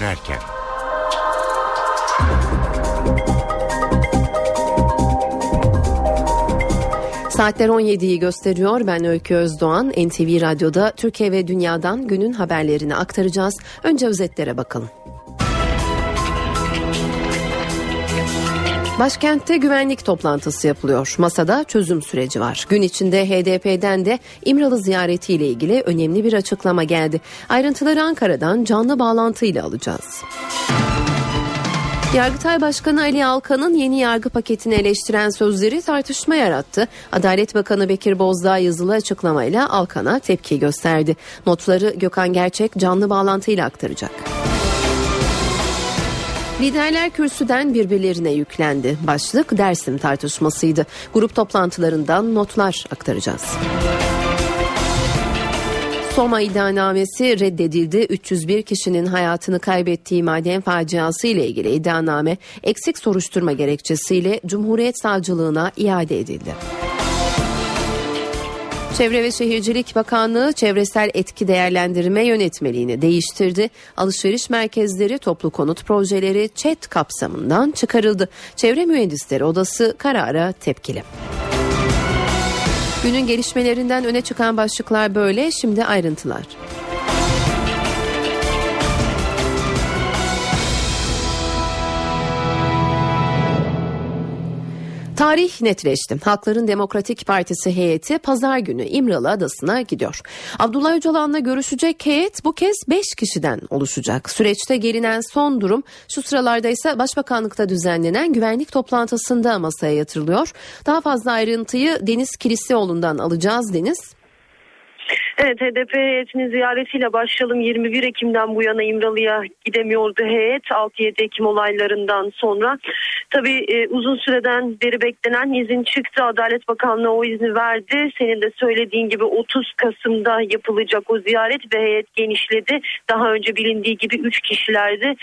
dönerken. Saatler 17'yi gösteriyor. Ben Öykü Özdoğan. NTV Radyo'da Türkiye ve Dünya'dan günün haberlerini aktaracağız. Önce özetlere bakalım. Başkent'te güvenlik toplantısı yapılıyor. Masada çözüm süreci var. Gün içinde HDP'den de İmralı ziyaretiyle ilgili önemli bir açıklama geldi. Ayrıntıları Ankara'dan canlı bağlantıyla alacağız. Yargıtay Başkanı Ali Alkan'ın yeni yargı paketini eleştiren sözleri tartışma yarattı. Adalet Bakanı Bekir Bozdağ yazılı açıklamayla Alkan'a tepki gösterdi. Notları Gökhan Gerçek canlı bağlantıyla aktaracak. Liderler kürsüden birbirlerine yüklendi. Başlık Dersim tartışmasıydı. Grup toplantılarından notlar aktaracağız. Soma iddianamesi reddedildi. 301 kişinin hayatını kaybettiği maden faciası ile ilgili iddianame eksik soruşturma gerekçesiyle Cumhuriyet Savcılığına iade edildi. Çevre ve Şehircilik Bakanlığı çevresel etki değerlendirme yönetmeliğini değiştirdi. Alışveriş merkezleri, toplu konut projeleri ÇED kapsamından çıkarıldı. Çevre Mühendisleri Odası karara tepkili. Günün gelişmelerinden öne çıkan başlıklar böyle. Şimdi ayrıntılar. Tarih netleşti. Halkların Demokratik Partisi heyeti pazar günü İmralı Adası'na gidiyor. Abdullah Öcalan'la görüşecek heyet bu kez 5 kişiden oluşacak. Süreçte gelinen son durum şu sıralarda ise Başbakanlık'ta düzenlenen güvenlik toplantısında masaya yatırılıyor. Daha fazla ayrıntıyı Deniz Kilislioğlu'ndan alacağız. Deniz. Evet, HDP heyetinin ziyaretiyle başlayalım. 21 Ekim'den bu yana İmralı'ya gidemiyordu heyet. 6-7 Ekim olaylarından sonra. Tabii uzun süreden beri beklenen izin çıktı. Adalet Bakanlığı o izni verdi. Senin de söylediğin gibi 30 Kasım'da yapılacak o ziyaret ve heyet genişledi. Daha önce bilindiği gibi 3 kişilerdi.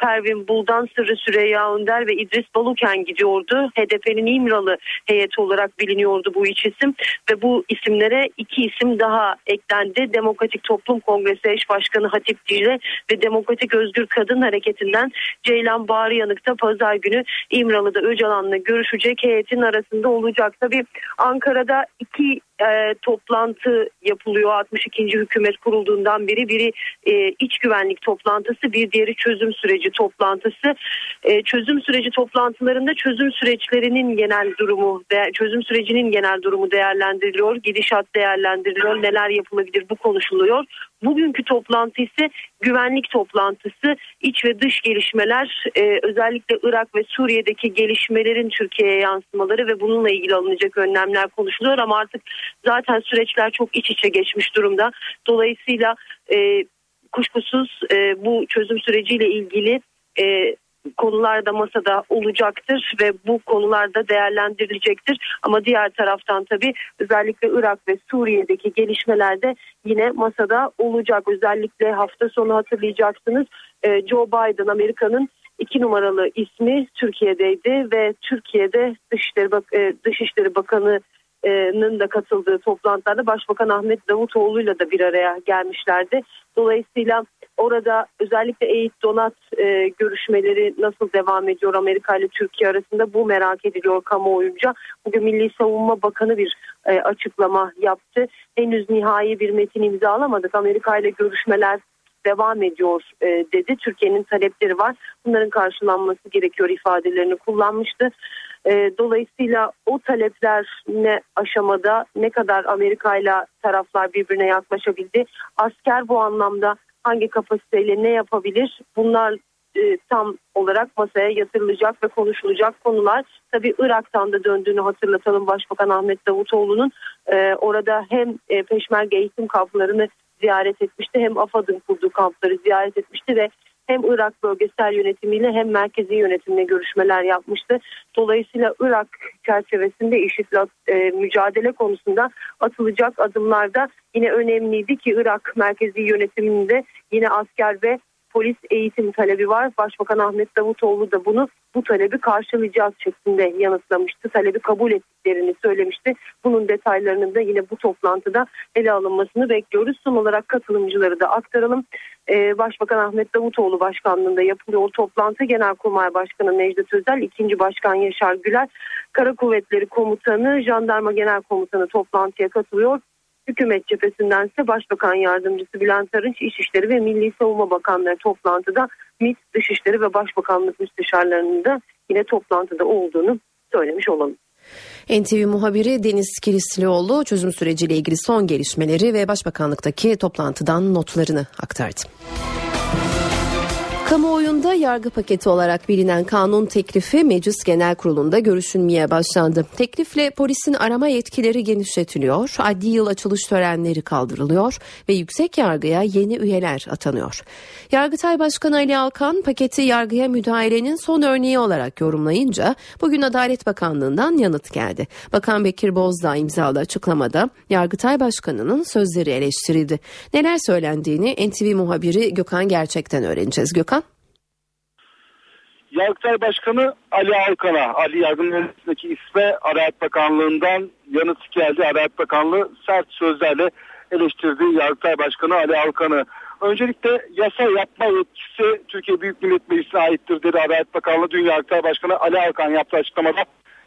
Pervin Buldan, Sırrı Süreyya Önder ve İdris Baluken gidiyordu. HDP'nin İmralı heyeti olarak biliniyordu bu 3 isim. Ve bu isimlere 2 isim daha eklendi. Demokratik Toplum Kongresi Eş Başkanı Hatip Dicle ve Demokratik Özgür Kadın Hareketi'nden Ceylan Bağrıyanık da pazar günü İmralı'da Öcalan'la görüşecek heyetin arasında olacak. Tabii Ankara'da iki toplantı yapılıyor 62. hükümet kurulduğundan beri. Biri iç güvenlik toplantısı, bir diğeri çözüm süreci toplantısı. Çözüm süreci toplantılarında çözüm sürecinin genel durumu değerlendiriliyor, gidişat değerlendiriliyor, neler yapılabilir bu konuşuluyor. Bugünkü toplantı ise güvenlik toplantısı, iç ve dış gelişmeler, özellikle Irak ve Suriye'deki gelişmelerin Türkiye'ye yansımaları ve bununla ilgili alınacak önlemler konuşuluyor ama artık zaten süreçler çok iç içe geçmiş durumda. Dolayısıyla kuşkusuz bu çözüm süreciyle ilgili konular da masada olacaktır ve bu konularda değerlendirilecektir. Ama diğer taraftan tabii özellikle Irak ve Suriye'deki gelişmeler de yine masada olacak. Özellikle hafta sonu hatırlayacaksınız Joe Biden, Amerika'nın 2 numaralı ismi Türkiye'deydi ve Türkiye'de Dışişleri Bakanı'nın da katıldığı toplantılarda Başbakan Ahmet Davutoğlu'yla da bir araya gelmişlerdi. Dolayısıyla orada özellikle eğit-donat görüşmeleri nasıl devam ediyor Amerika ile Türkiye arasında, bu merak ediliyor kamuoyunca. Bugün Milli Savunma Bakanı bir açıklama yaptı. Henüz nihai bir metin imzalamadık. Amerika ile görüşmeler devam ediyor dedi. Türkiye'nin talepleri var. Bunların karşılanması gerekiyor ifadelerini kullanmıştı. Dolayısıyla o talepler ne aşamada, ne kadar Amerika'yla taraflar birbirine yaklaşabildi? Asker bu anlamda hangi kapasiteyle ne yapabilir? Bunlar tam olarak masaya yatırılacak ve konuşulacak konular. Tabii Irak'tan da döndüğünü hatırlatalım Başbakan Ahmet Davutoğlu'nun. Orada hem peşmerge eğitim kamplarını ziyaret etmişti, hem AFAD'ın kurduğu kampları ziyaret etmişti ve hem Irak bölgesel yönetimiyle hem merkezi yönetimle görüşmeler yapmıştı. Dolayısıyla Irak çerçevesinde IŞİD'le mücadele konusunda atılacak adımlarda yine önemliydi ki Irak merkezi yönetiminde yine asker ve polis eğitim talebi var. Başbakan Ahmet Davutoğlu da bu talebi karşılayacağız şeklinde yanıtlamıştı. Talebi kabul ettiklerini söylemişti. Bunun detaylarının da yine bu toplantıda ele alınmasını bekliyoruz. Son olarak katılımcıları da aktaralım. Başbakan Ahmet Davutoğlu başkanlığında yapılıyor o toplantı. Genelkurmay Başkanı Necdet Özel, 2. Başkan Yaşar Güler, Kara Kuvvetleri Komutanı, Jandarma Genel Komutanı toplantıya katılıyor. Hükümet cephesinden ise Başbakan Yardımcısı Bülent Arınç, İçişleri ve Milli Savunma Bakanları toplantıda, MİT, Dışişleri ve Başbakanlık Müsteşarlarının da yine toplantıda olduğunu söylemiş olalım. NTV muhabiri Deniz Kilislioğlu çözüm süreciyle ilgili son gelişmeleri ve Başbakanlık'taki toplantıdan notlarını aktardı. Kamuoyunda yargı paketi olarak bilinen kanun teklifi Meclis Genel Kurulu'nda görüşülmeye başlandı. Teklifle polisin arama yetkileri genişletiliyor, adli yıl açılış törenleri kaldırılıyor ve yüksek yargıya yeni üyeler atanıyor. Yargıtay Başkanı Ali Alkan paketi yargıya müdahalenin son örneği olarak yorumlayınca bugün Adalet Bakanlığı'ndan yanıt geldi. Bakan Bekir Bozdağ imzalı açıklamada Yargıtay Başkanı'nın sözleri eleştirildi. Neler söylendiğini NTV muhabiri Gökhan Gerçek'ten öğreneceğiz. Gökhan. Yargıtay Başkanı Ali Alkan'a, Ali Yargıtay'daki isme Adalet Bakanlığı'ndan yanıt geldi. Adalet Bakanlığı sert sözlerle eleştirdiği Yargıtay Başkanı Ali Alkan'ı. Öncelikle yasa yapma yetkisi Türkiye Büyük Millet Meclisi'ne aittir dedi Adalet Bakanlığı. Dün Yargıtay Başkanı Ali Alkan yaptığı açıklamada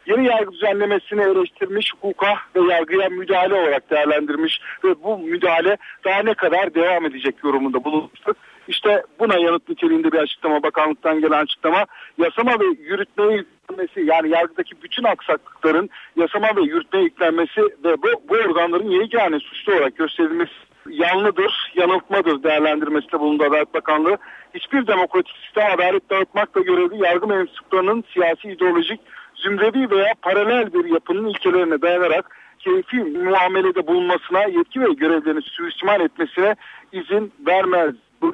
yeni yargı düzenlemesini eleştirmiş, hukuka ve yargıya müdahale olarak değerlendirmiş ve bu müdahale daha ne kadar devam edecek yorumunda bulunmuştu. İşte buna yanıt niteliğinde bir açıklama, bakanlıktan gelen açıklama. Yasama ve yürütmeye yüklenmesi, yani yargıdaki bütün aksaklıkların yasama ve yürütmeye yüklenmesi ve bu organların yegane suçlu olarak gösterilmesi yanlıdır, yanıltmadır değerlendirmesinde bulundu Adalet Bakanlığı. Hiçbir demokratik sistem adalet dağıtmakla görevli yargı mensuplarının siyasi, ideolojik, zümrevi veya paralel bir yapının ilkelerine dayanarak keyfi muamelede bulunmasına, yetki ve görevlerini suistimal etmesine izin vermez. Bu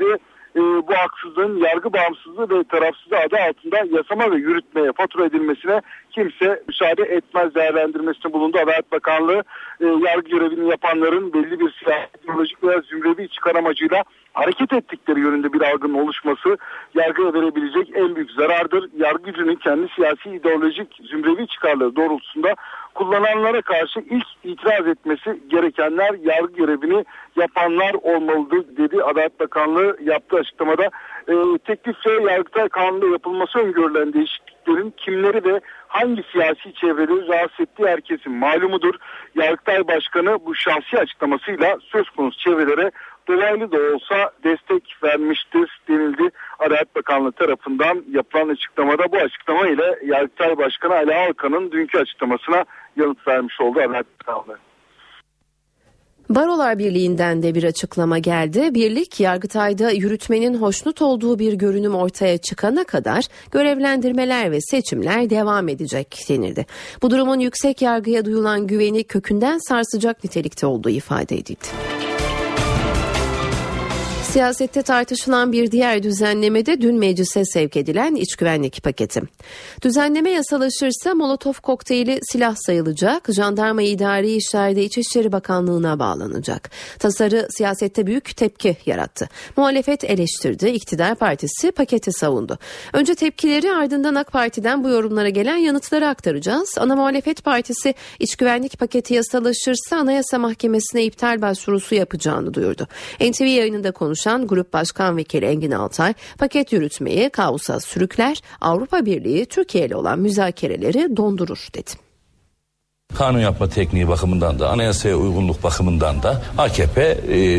haksızlığın yargı bağımsızlığı ve tarafsızlığı adı altında yasama ve yürütmeye fatura edilmesine kimse müsaade etmez değerlendirmesine bulundu Adalet Bakanlığı. Yargı görevini yapanların belli bir siyasi, ideolojik veya zümrevi çıkar amacıyla hareket ettikleri yönünde bir algının oluşması yargıya verebilecek en büyük zarardır. Yargı gücünün kendi siyasi, ideolojik, zümrevi çıkarları doğrultusunda kullananlara karşı ilk itiraz etmesi gerekenler yargı görevini yapanlar olmalıdır dedi Adalet Bakanlığı yaptığı açıklamada. Teklifle Yargıtay Kanunu'nda yapılması öngörülen değişikliklerin kimleri ve hangi siyasi çevreleri rahatsız ettiği herkesin malumudur. Yargıtay Başkanı bu şahsi açıklamasıyla söz konusu çevrelere dolaylı da olsa destek vermiştir denildi Adalet Bakanlığı tarafından yapılan açıklamada. Bu açıklama ile Yargıtay Başkanı Ali Alkan'ın dünkü açıklamasına yanıt vermiş oldu Adalet Bakanlığı. Barolar Birliği'nden de bir açıklama geldi. Birlik, Yargıtay'da yürütmenin hoşnut olduğu bir görünüm ortaya çıkana kadar görevlendirmeler ve seçimler devam edecek denildi. Bu durumun yüksek yargıya duyulan güveni kökünden sarsacak nitelikte olduğu ifade edildi. Siyasette tartışılan bir diğer düzenlemede dün meclise sevk edilen iç güvenlik paketi. Düzenleme yasalaşırsa Molotov kokteyli silah sayılacak, jandarma idari işlerde İçişleri Bakanlığı'na bağlanacak. Tasarı siyasette büyük tepki yarattı. Muhalefet eleştirdi, iktidar partisi paketi savundu. Önce tepkileri, ardından AK Parti'den bu yorumlara gelen yanıtları aktaracağız. Ana muhalefet partisi iç güvenlik paketi yasalaşırsa Anayasa Mahkemesi'ne iptal başvurusu yapacağını duyurdu. NTV yayınında konuştu. Grup Başkan Vekili Engin Altay, paket yürütmeyi kaosa sürükler, Avrupa Birliği Türkiye ile olan müzakereleri dondurur dedi. Kanun yapma tekniği bakımından da, anayasaya uygunluk bakımından da AKP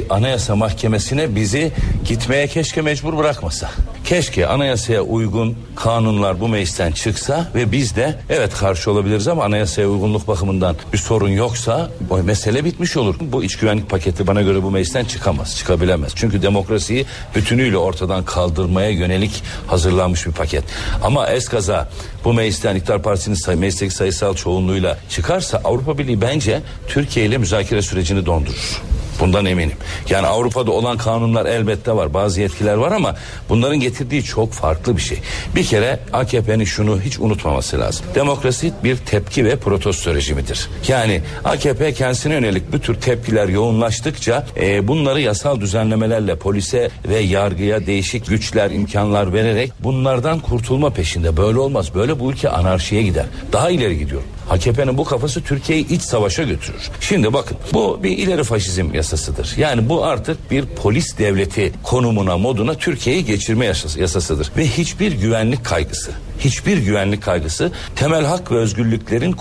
Anayasa Mahkemesi'ne bizi gitmeye keşke mecbur bırakmasa. Keşke anayasaya uygun kanunlar bu meclisten çıksa ve biz de evet karşı olabiliriz ama anayasaya uygunluk bakımından bir sorun yoksa o mesele bitmiş olur. Bu iç güvenlik paketi bana göre bu meclisten çıkamaz, çıkabilemez. Çünkü demokrasiyi bütünüyle ortadan kaldırmaya yönelik hazırlanmış bir paket. Ama eskaza bu meclisten İktidar Partisi'nin meclisteki sayısal çoğunluğuyla çıkarsa Avrupa Birliği bence Türkiye ile müzakere sürecini dondurur. Bundan eminim. Yani Avrupa'da olan kanunlar elbette var. Bazı yetkiler var ama bunların getirdiği çok farklı bir şey. Bir kere AKP'nin şunu hiç unutmaması lazım. Demokrasi bir tepki ve protesto rejimidir. Yani AKP kendisine yönelik bu tür tepkiler yoğunlaştıkça bunları yasal düzenlemelerle polise ve yargıya değişik güçler, imkanlar vererek bunlardan kurtulma peşinde. Böyle olmaz. Böyle bu ülke anarşiye gider. Daha ileri gidiyor. AKP'nin bu kafası Türkiye'yi iç savaşa götürür. Şimdi bakın, bu bir ileri faşizm yasasıdır. Yani bu artık bir polis devleti konumuna, moduna Türkiye'yi geçirme yasasıdır. Ve hiçbir güvenlik kaygısı, hiçbir güvenlik kaygısı temel hak ve özgürlüklerin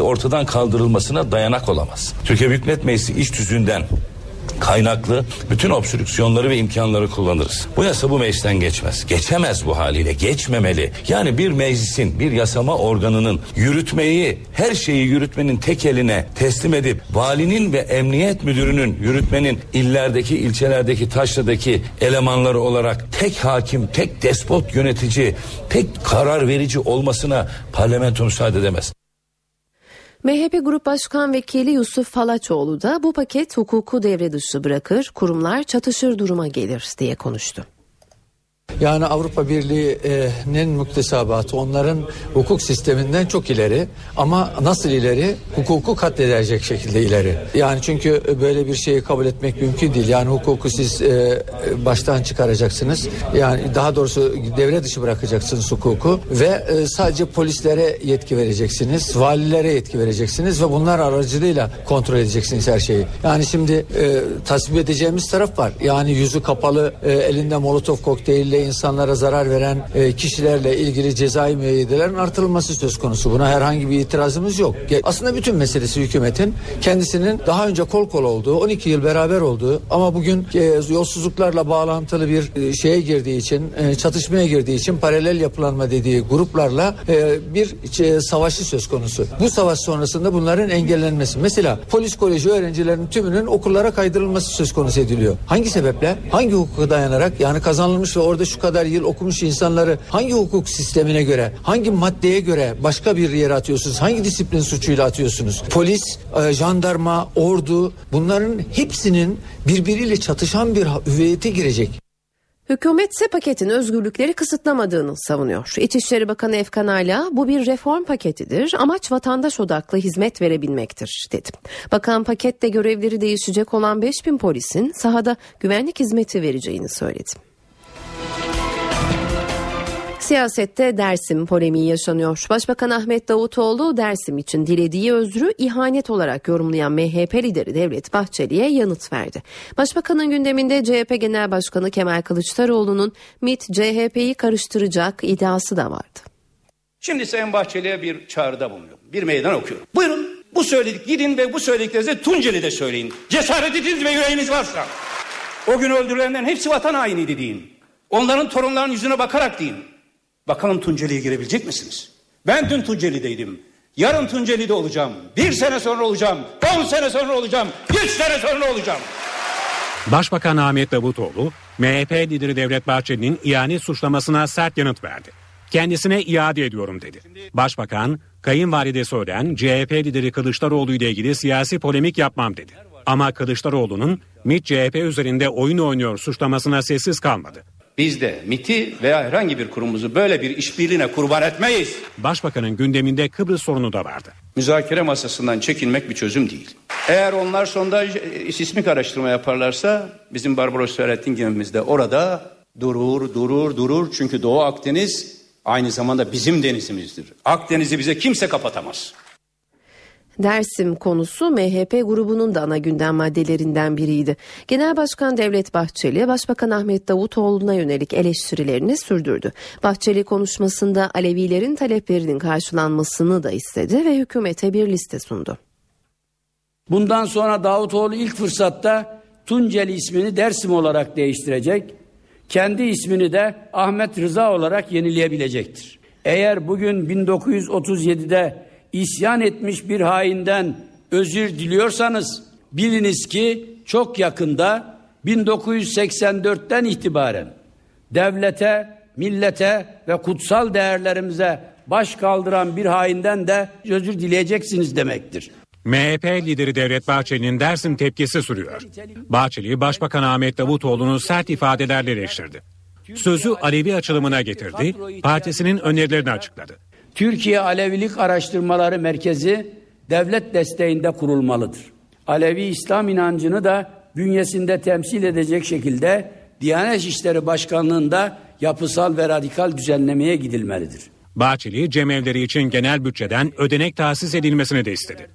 ortadan kaldırılmasına dayanak olamaz. Türkiye Büyük Millet Meclisi iç tüzüğünden kaynaklı bütün obstrüksiyonları ve imkanları kullanırız. Bu yasa bu meclisten geçmez. Geçemez bu haliyle. Geçmemeli. Yani bir meclisin, bir yasama organının yürütmeyi, her şeyi yürütmenin tek eline teslim edip valinin ve emniyet müdürünün yürütmenin illerdeki, ilçelerdeki, taşradaki elemanları olarak tek hakim, tek despot yönetici, tek karar verici olmasına parlamento müsaade edemez. MHP Grup Başkan Vekili Yusuf Falaçoğlu da bu paket hukuku devre dışı bırakır, kurumlar çatışır duruma gelir diye konuştu. Yani Avrupa Birliği'nin müktesebatı onların hukuk sisteminden çok ileri, ama nasıl ileri? Hukuku katledecek şekilde ileri. Yani çünkü böyle bir şeyi kabul etmek mümkün değil. Yani hukuku siz baştan çıkaracaksınız. Yani daha doğrusu devre dışı bırakacaksınız hukuku ve sadece polislere yetki vereceksiniz, valilere yetki vereceksiniz ve bunlar aracılığıyla kontrol edeceksiniz her şeyi. Yani şimdi tasvip edeceğimiz taraf var. Yani yüzü kapalı, elinde molotof kokteyli insanlara zarar veren kişilerle ilgili cezai müeyyidelerin artırılması söz konusu. Buna herhangi bir itirazımız yok. Aslında bütün meselesi hükümetin kendisinin daha önce kol kola olduğu, 12 yıl beraber olduğu ama bugün yolsuzluklarla bağlantılı bir şeye girdiği için, çatışmaya girdiği için paralel yapılanma dediği gruplarla bir savaşı söz konusu. Bu savaş sonrasında bunların engellenmesi. Mesela polis koleji öğrencilerinin tümünün okullara kaydırılması söz konusu ediliyor. Hangi sebeple? Hangi hukuka dayanarak? Yani kazanılmış ve orada şu kadar yıl okumuş insanları hangi hukuk sistemine göre, hangi maddeye göre başka bir yere atıyorsunuz? Hangi disiplin suçuyla atıyorsunuz? Polis, jandarma, ordu, bunların hepsinin birbiriyle çatışan bir hüviyete girecek. Hükümetse paketin özgürlükleri kısıtlamadığını savunuyor. İçişleri Bakanı Efkan Ala, bu bir reform paketidir, amaç vatandaş odaklı hizmet verebilmektir dedi. Bakan pakette görevleri değişecek olan 5000 polisin sahada güvenlik hizmeti vereceğini söyledi. Siyasette Dersim polemiği yaşanıyor. Başbakan Ahmet Davutoğlu Dersim için dilediği özrü ihanet olarak yorumlayan MHP lideri Devlet Bahçeli'ye yanıt verdi. Başbakanın gündeminde CHP Genel Başkanı Kemal Kılıçdaroğlu'nun MIT CHP'yi karıştıracak iddiası da vardı. Şimdi Sayın Bahçeli'ye bir çağrıda bulunuyorum. Bir meydan okuyorum. Buyurun bu söyledik gidin ve bu söylediklerinizi Tunceli'de söyleyin. Cesaret ediniz ve yüreğiniz varsa. O gün öldürülenlerin hepsi vatan hainiydi deyin. Onların torunlarının yüzüne bakarak deyin. Bakalım Tunceli'ye girebilecek misiniz? Ben dün Tunceli'deydim. Yarın Tunceli'de olacağım. 1 sene sonra olacağım. 10 sene sonra olacağım. 3 sene sonra olacağım. Başbakan Ahmet Davutoğlu, MHP lideri Devlet Bahçeli'nin ihanet suçlamasına sert yanıt verdi. Kendisine iade ediyorum dedi. Başbakan, kayınvalidesi ölen CHP lideri Kılıçdaroğlu ile ilgili siyasi polemik yapmam dedi. Ama Kılıçdaroğlu'nun MİT CHP üzerinde oyun oynuyor suçlamasına sessiz kalmadı. Biz de MİT'i veya herhangi bir kurumumuzu böyle bir işbirliğine kurban etmeyiz. Başbakanın gündeminde Kıbrıs sorunu da vardı. Müzakere masasından çekinmek bir çözüm değil. Eğer onlar sondaj, sismik araştırma yaparlarsa bizim Barbaros Ferhattin gemimiz de orada durur. Çünkü Doğu Akdeniz aynı zamanda bizim denizimizdir. Akdeniz'i bize kimse kapatamaz. Dersim konusu MHP grubunun da ana gündem maddelerinden biriydi. Genel Başkan Devlet Bahçeli, Başbakan Ahmet Davutoğlu'na yönelik eleştirilerini sürdürdü. Bahçeli konuşmasında Alevilerin taleplerinin karşılanmasını da istedi ve hükümete bir liste sundu. Bundan sonra Davutoğlu ilk fırsatta Tunceli ismini Dersim olarak değiştirecek, kendi ismini de Ahmet Rıza olarak yenileyebilecektir. Eğer bugün 1937'de İsyan etmiş bir hainden özür diliyorsanız biliniz ki çok yakında 1984'ten itibaren devlete, millete ve kutsal değerlerimize baş kaldıran bir hainden de özür dileyeceksiniz demektir. MHP lideri Devlet Bahçeli'nin Dersim tepkisi sürüyor. Bahçeli, Başbakan Ahmet Davutoğlu'nu sert ifadelerle eleştirdi. Sözü Alevi açılımına getirdi, partisinin önerilerini açıkladı. Türkiye Alevilik Araştırmaları Merkezi devlet desteğinde kurulmalıdır. Alevi İslam inancını da bünyesinde temsil edecek şekilde Diyanet İşleri Başkanlığı'nda yapısal ve radikal düzenlemeye gidilmelidir. Bahçeli, cemevleri için genel bütçeden ödenek tahsis edilmesini de istedi.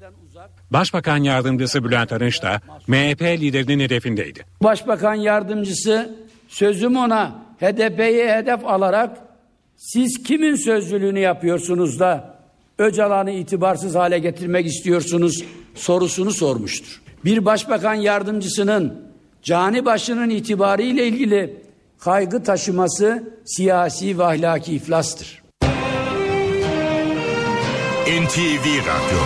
Başbakan Yardımcısı Bülent Arınç da MHP liderinin hedefindeydi. Başbakan Yardımcısı sözüm ona HDP'yi hedef alarak siz kimin sözcülüğünü yapıyorsunuz da Öcalan'ı itibarsız hale getirmek istiyorsunuz sorusunu sormuştur. Bir başbakan yardımcısının cani başının itibarıyla ilgili kaygı taşıması siyasi ve ahlaki iflastır. NTV Radyo.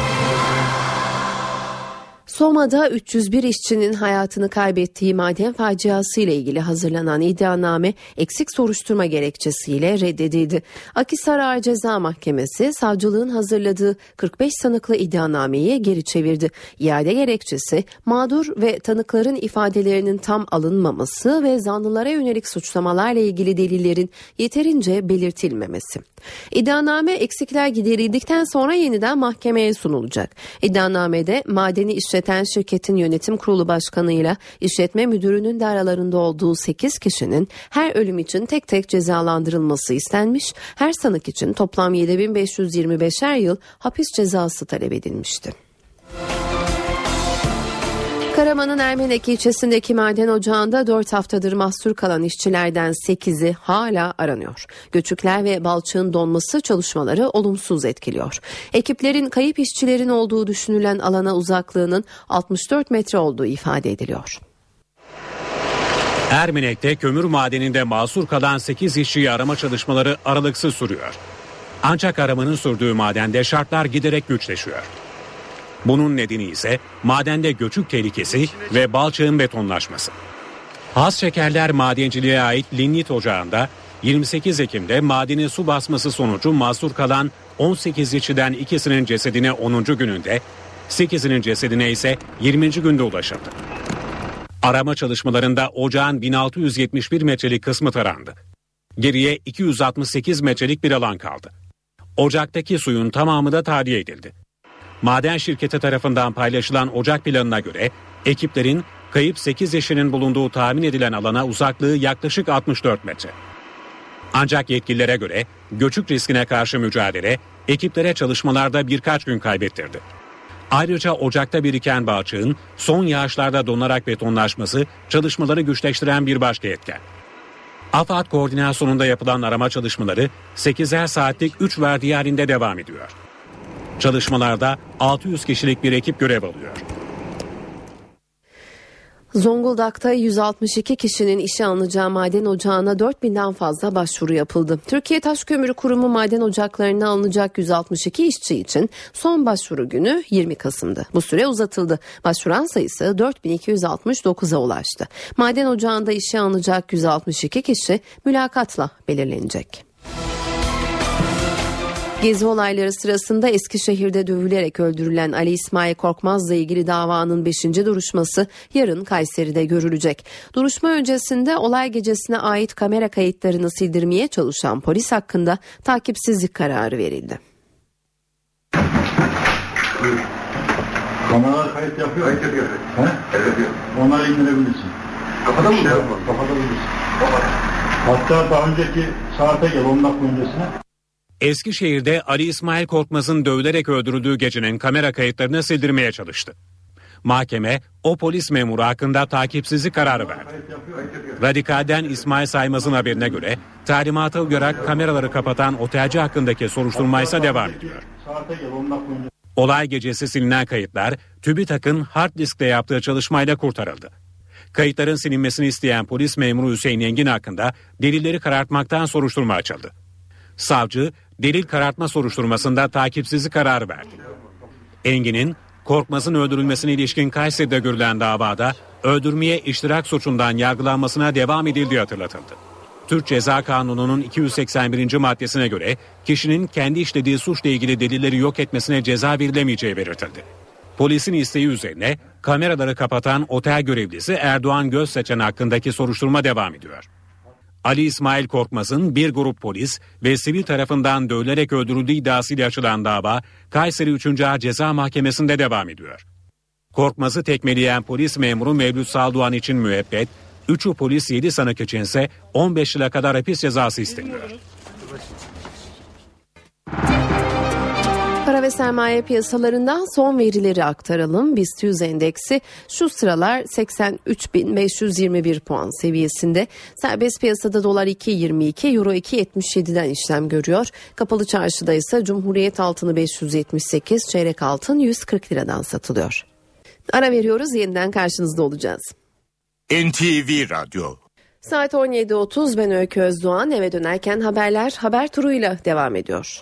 Soma'da 301 işçinin hayatını kaybettiği maden faciası ile ilgili hazırlanan iddianame eksik soruşturma gerekçesiyle reddedildi. Akhisar Ağır Ceza Mahkemesi savcılığın hazırladığı 45 sanıklı iddianameyi geri çevirdi. İade gerekçesi mağdur ve tanıkların ifadelerinin tam alınmaması ve zanlılara yönelik suçlamalarla ilgili delillerin yeterince belirtilmemesi. İddianame eksikler giderildikten sonra yeniden mahkemeye sunulacak. İddianamede madeni işleten şirketin yönetim kurulu başkanıyla işletme müdürünün de aralarında olduğu 8 kişinin her ölüm için tek tek cezalandırılması istenmiş, her sanık için toplam 7.525'er yıl hapis cezası talep edilmişti. Karaman'ın Ermenek ilçesindeki maden ocağında 4 haftadır mahsur kalan işçilerden 8'i hala aranıyor. Göçükler ve balçığın donması çalışmaları olumsuz etkiliyor. Ekiplerin kayıp işçilerin olduğu düşünülen alana uzaklığının 64 metre olduğu ifade ediliyor. Ermenek'te kömür madeninde mahsur kalan 8 işçiyi arama çalışmaları aralıksız sürüyor. Ancak aramanın sürdüğü madende şartlar giderek güçleşiyor. Bunun nedeni ise madende göçük tehlikesi ve balçığın betonlaşması. Has Şekerler Madenciliğe ait Lignit Ocağı'nda 28 Ekim'de madenin su basması sonucu mahsur kalan 18 işçiden 2'sinin cesedine 10. gününde, 8'inin cesedine ise 20. günde ulaşıldı. Arama çalışmalarında ocağın 1671 metrelik kısmı tarandı. Geriye 268 metrelik bir alan kaldı. Ocaktaki suyun tamamı da tahliye edildi. Maden şirketi tarafından paylaşılan ocak planına göre ekiplerin kayıp 8 işçinin bulunduğu tahmin edilen alana uzaklığı yaklaşık 64 metre. Ancak yetkililere göre göçük riskine karşı mücadele ekiplere çalışmalarda birkaç gün kaybettirdi. Ayrıca ocakta biriken balçığın son yağışlarda donarak betonlaşması çalışmaları güçleştiren bir başka etken. AFAD koordinasyonunda yapılan arama çalışmaları 8'er saatlik 3 vardiya halinde devam ediyor. Çalışmalarda 600 kişilik bir ekip görev alıyor. Zonguldak'ta 162 kişinin işe alınacağı maden ocağına 4000'den fazla başvuru yapıldı. Türkiye Taş Kömürü Kurumu maden ocaklarına alınacak 162 işçi için son başvuru günü 20 Kasım'dı. Bu süre uzatıldı. Başvuran sayısı 4269'a ulaştı. Maden ocağında işe alınacak 162 kişi mülakatla belirlenecek. Gezi olayları sırasında Eskişehir'de dövülerek öldürülen Ali İsmail Korkmaz'la ilgili davanın 5. duruşması yarın Kayseri'de görülecek. Duruşma öncesinde olay gecesine ait kamera kayıtlarını sildirmeye çalışan polis hakkında takipsizlik kararı verildi. Kameralar kayıt yapıyor. Kayıt yapıyor. Evet yapıyor. Onları indirebilirsin. Kapatalım mı? Kapatabilirsin. Hatta daha önceki saate gel 10 dakika öncesine. Eskişehir'de Ali İsmail Korkmaz'ın dövülerek öldürüldüğü gecenin kamera kayıtlarını sildirmeye çalıştı. Mahkeme o polis memuru hakkında takipsizlik kararı verdi. Radikal'den İsmail Saymaz'ın haberine göre talimata uyarak kameraları kapatan otelci hakkındaki soruşturma ise devam ediyor. Olay gecesi silinen kayıtlar TÜBİTAK'ın hard diskle yaptığı çalışmayla kurtarıldı. Kayıtların silinmesini isteyen polis memuru Hüseyin Engin hakkında delilleri karartmaktan soruşturma açıldı. Savcı delil karartma soruşturmasında takipsizlik kararı verdi. Engin'in Korkmaz'ın öldürülmesine ilişkin Kayseri'de görülen davada öldürmeye iştirak suçundan yargılanmasına devam edildiği hatırlatıldı. Türk Ceza Kanunu'nun 281. maddesine göre kişinin kendi işlediği suçla ilgili delilleri yok etmesine ceza verilemeyeceği belirtildi. Polisin isteği üzerine kameraları kapatan otel görevlisi Erdoğan Gözseçen hakkındaki soruşturma devam ediyor. Ali İsmail Korkmaz'ın bir grup polis ve sivil tarafından dövülerek öldürüldüğü iddiasıyla açılan dava Kayseri 3. Ağır Ceza Mahkemesi'nde devam ediyor. Korkmaz'ı tekmeleyen polis memuru Mevlüt Saldoğan için müebbet, 3'ü polis 7 sanık içinse 15 yıla kadar hapis cezası isteniyor. Para ve sermaye piyasalarından son verileri aktaralım. BIST 100 endeksi şu sıralar 83.521 puan seviyesinde. Serbest piyasada dolar 2.22, euro 2.77'den işlem görüyor. Kapalı çarşıda ise Cumhuriyet altını 578, çeyrek altın 140 liradan satılıyor. Ara veriyoruz, yeniden karşınızda olacağız. NTV Radyo. Saat 17.30, ben Öykü Özdoğan. Eve dönerken haberler haber turuyla devam ediyor.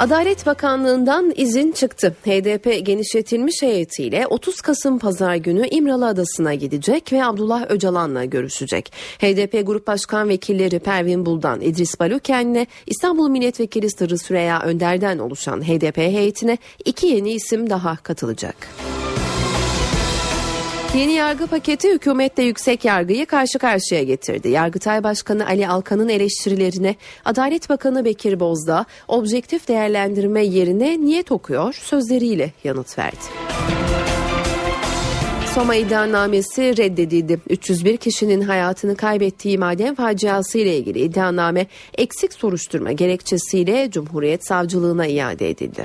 Adalet Bakanlığı'ndan izin çıktı. HDP genişletilmiş heyetiyle 30 Kasım Pazar günü İmralı Adası'na gidecek ve Abdullah Öcalan'la görüşecek. HDP Grup Başkan Vekilleri Pervin Buldan, İdris Baluken'le İstanbul Milletvekili Sırrı Süreyya Önder'den oluşan HDP heyetine 2 yeni isim daha katılacak. Yeni yargı paketi hükümetle yüksek yargıyı karşı karşıya getirdi. Yargıtay Başkanı Ali Alkan'ın eleştirilerine Adalet Bakanı Bekir Bozdağ objektif değerlendirme yerine niyet okuyor sözleriyle yanıt verdi. Soma iddianamesi reddedildi. 301 kişinin hayatını kaybettiği maden faciası ile ilgili iddianame eksik soruşturma gerekçesiyle Cumhuriyet Savcılığına iade edildi.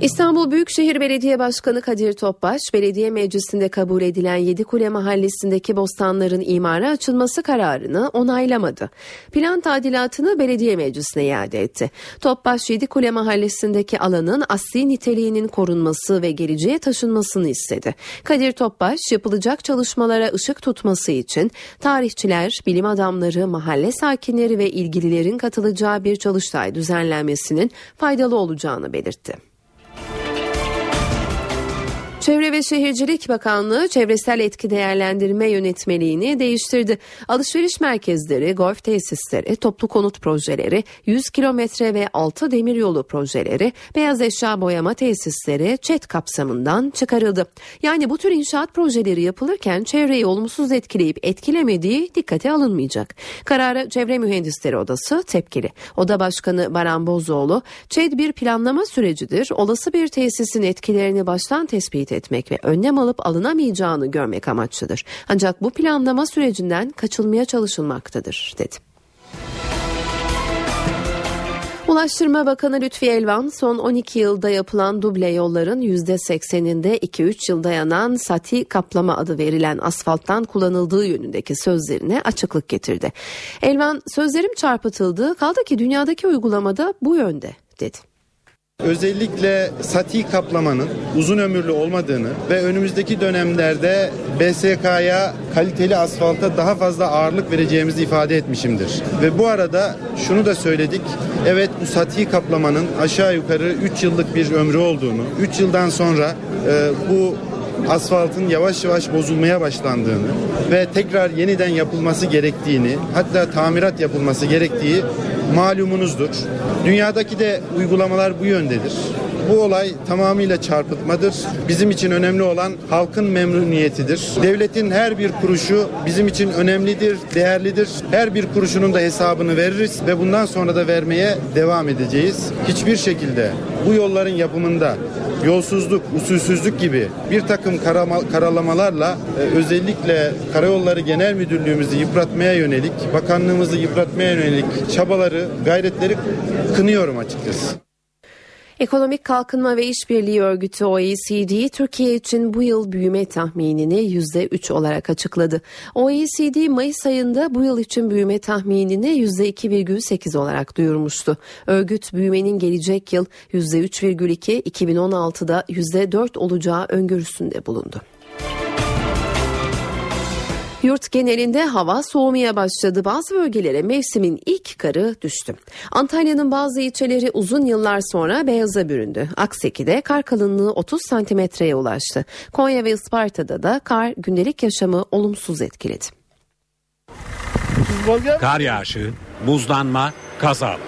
İstanbul Büyükşehir Belediye Başkanı Kadir Topbaş, belediye meclisinde kabul edilen Yedikule Mahallesi'ndeki bostanların imara açılması kararını onaylamadı. Plan tadilatını belediye meclisine iade etti. Topbaş, Yedikule Mahallesi'ndeki alanın asli niteliğinin korunması ve geleceğe taşınmasını istedi. Kadir Topbaş, yapılacak çalışmalara ışık tutması için tarihçiler, bilim adamları, mahalle sakinleri ve ilgililerin katılacağı bir çalıştay düzenlenmesinin faydalı olacağını belirtti. Çevre ve Şehircilik Bakanlığı çevresel etki değerlendirme yönetmeliğini değiştirdi. Alışveriş merkezleri, golf tesisleri, toplu konut projeleri, 100 kilometre ve 6 demiryolu projeleri, beyaz eşya boyama tesisleri ÇED kapsamından çıkarıldı. Yani bu tür inşaat projeleri yapılırken çevreyi olumsuz etkileyip etkilemediği dikkate alınmayacak. Karara Çevre Mühendisleri Odası tepkili. Oda Başkanı Baran Bozoğlu, ÇED bir planlama sürecidir. Olası bir tesisin etkilerini baştan tespit etmek ve önlem alıp alınamayacağını görmek amaçlıdır. Ancak bu planlama sürecinden kaçınmaya çalışılmaktadır, dedi. Ulaştırma Bakanı Lütfi Elvan, son 12 yılda yapılan duble yolların %80'inde 2-3 yıl dayanan sati kaplama adı verilen asfalttan kullanıldığı yönündeki sözlerine açıklık getirdi. Elvan, "Sözlerim çarpıtıldı, kaldı ki dünyadaki uygulamada bu yönde," dedi. Özellikle sati kaplamanın uzun ömürlü olmadığını ve önümüzdeki dönemlerde BSK'ya kaliteli asfalta daha fazla ağırlık vereceğimizi ifade etmişimdir. Ve bu arada şunu da söyledik. Evet, bu sati kaplamanın aşağı yukarı 3 yıllık bir ömrü olduğunu, 3 yıldan sonra bu asfaltın yavaş yavaş bozulmaya başlandığını ve tekrar yeniden yapılması gerektiğini, hatta tamirat yapılması gerektiği malumunuzdur. Dünyadaki de uygulamalar bu yöndedir. Bu olay tamamıyla çarpıtmadır. Bizim için önemli olan halkın memnuniyetidir. Devletin her bir kuruşu bizim için önemlidir, değerlidir. Her bir kuruşunun da hesabını veririz ve bundan sonra da vermeye devam edeceğiz. Hiçbir şekilde bu yolların yapımında yolsuzluk, usulsüzlük gibi bir takım karalamalarla özellikle Karayolları Genel Müdürlüğümüzü yıpratmaya yönelik, bakanlığımızı yıpratmaya yönelik çabaları, gayretleri kınıyorum açıkçası. Ekonomik Kalkınma ve İşbirliği Örgütü OECD, Türkiye için bu yıl büyüme tahminini %3 olarak açıkladı. OECD, Mayıs ayında bu yıl için büyüme tahminini %2,8 olarak duyurmuştu. Örgüt, büyümenin gelecek yıl %3,2, 2016'da %4 olacağı öngörüsünde bulundu. Yurt genelinde hava soğumaya başladı. Bazı bölgelere mevsimin ilk karı düştü. Antalya'nın bazı ilçeleri uzun yıllar sonra beyaza büründü. Akseki'de kar kalınlığı 30 santimetreye ulaştı. Konya ve Isparta'da da kar gündelik yaşamı olumsuz etkiledi. Kar yağışı, buzlanma, kazalar.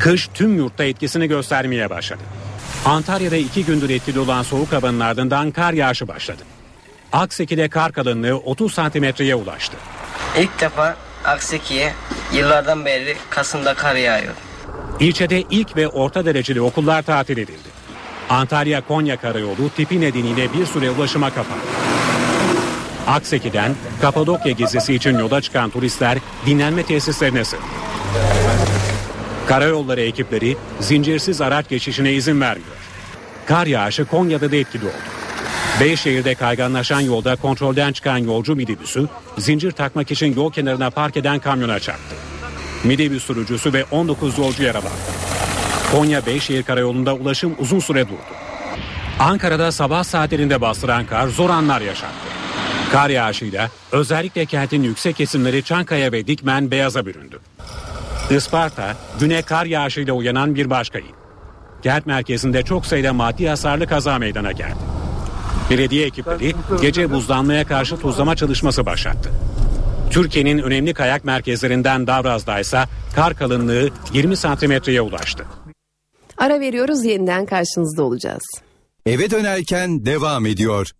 Kış tüm yurtta etkisini göstermeye başladı. Antalya'da 2 gündür etkili olan soğuk havanın ardından kar yağışı başladı. Akseki'de kar kalınlığı 30 santimetreye ulaştı. İlk defa Akseki'ye yıllardan beri Kasım'da kar yağıyor. İlçede ilk ve orta dereceli okullar tatil edildi. Antalya-Konya karayolu tipi nedeniyle bir süre ulaşıma kapalı. Akseki'den Kapadokya gezisi için yola çıkan turistler dinlenme tesislerine sığındı. Karayolları ekipleri zincirsiz araç geçişine izin vermiyor. Kar yağışı Konya'da da etkili oldu. Beyşehir'de kayganlaşan yolda kontrolden çıkan yolcu minibüsü zincir takmak için yol kenarına park eden kamyona çarptı. Minibüs sürücüsü ve 19 yolcu yaralandı. Konya-Beyşehir karayolunda ulaşım uzun süre durdu. Ankara'da sabah saatlerinde bastıran kar zor anlar yaşattı. Kar yağışıyla özellikle kentin yüksek kesimleri Çankaya ve Dikmen beyaza büründü. Isparta güne kar yağışıyla uyanan bir başka il. Kent merkezinde çok sayıda maddi hasarlı kaza meydana geldi. Belediye ekipleri gece buzlanmaya karşı tuzlama çalışması başlattı. Türkiye'nin önemli kayak merkezlerinden Davraz'daysa kar kalınlığı 20 santimetreye ulaştı. Ara veriyoruz, yeniden karşınızda olacağız. Eve dönerken devam ediyor.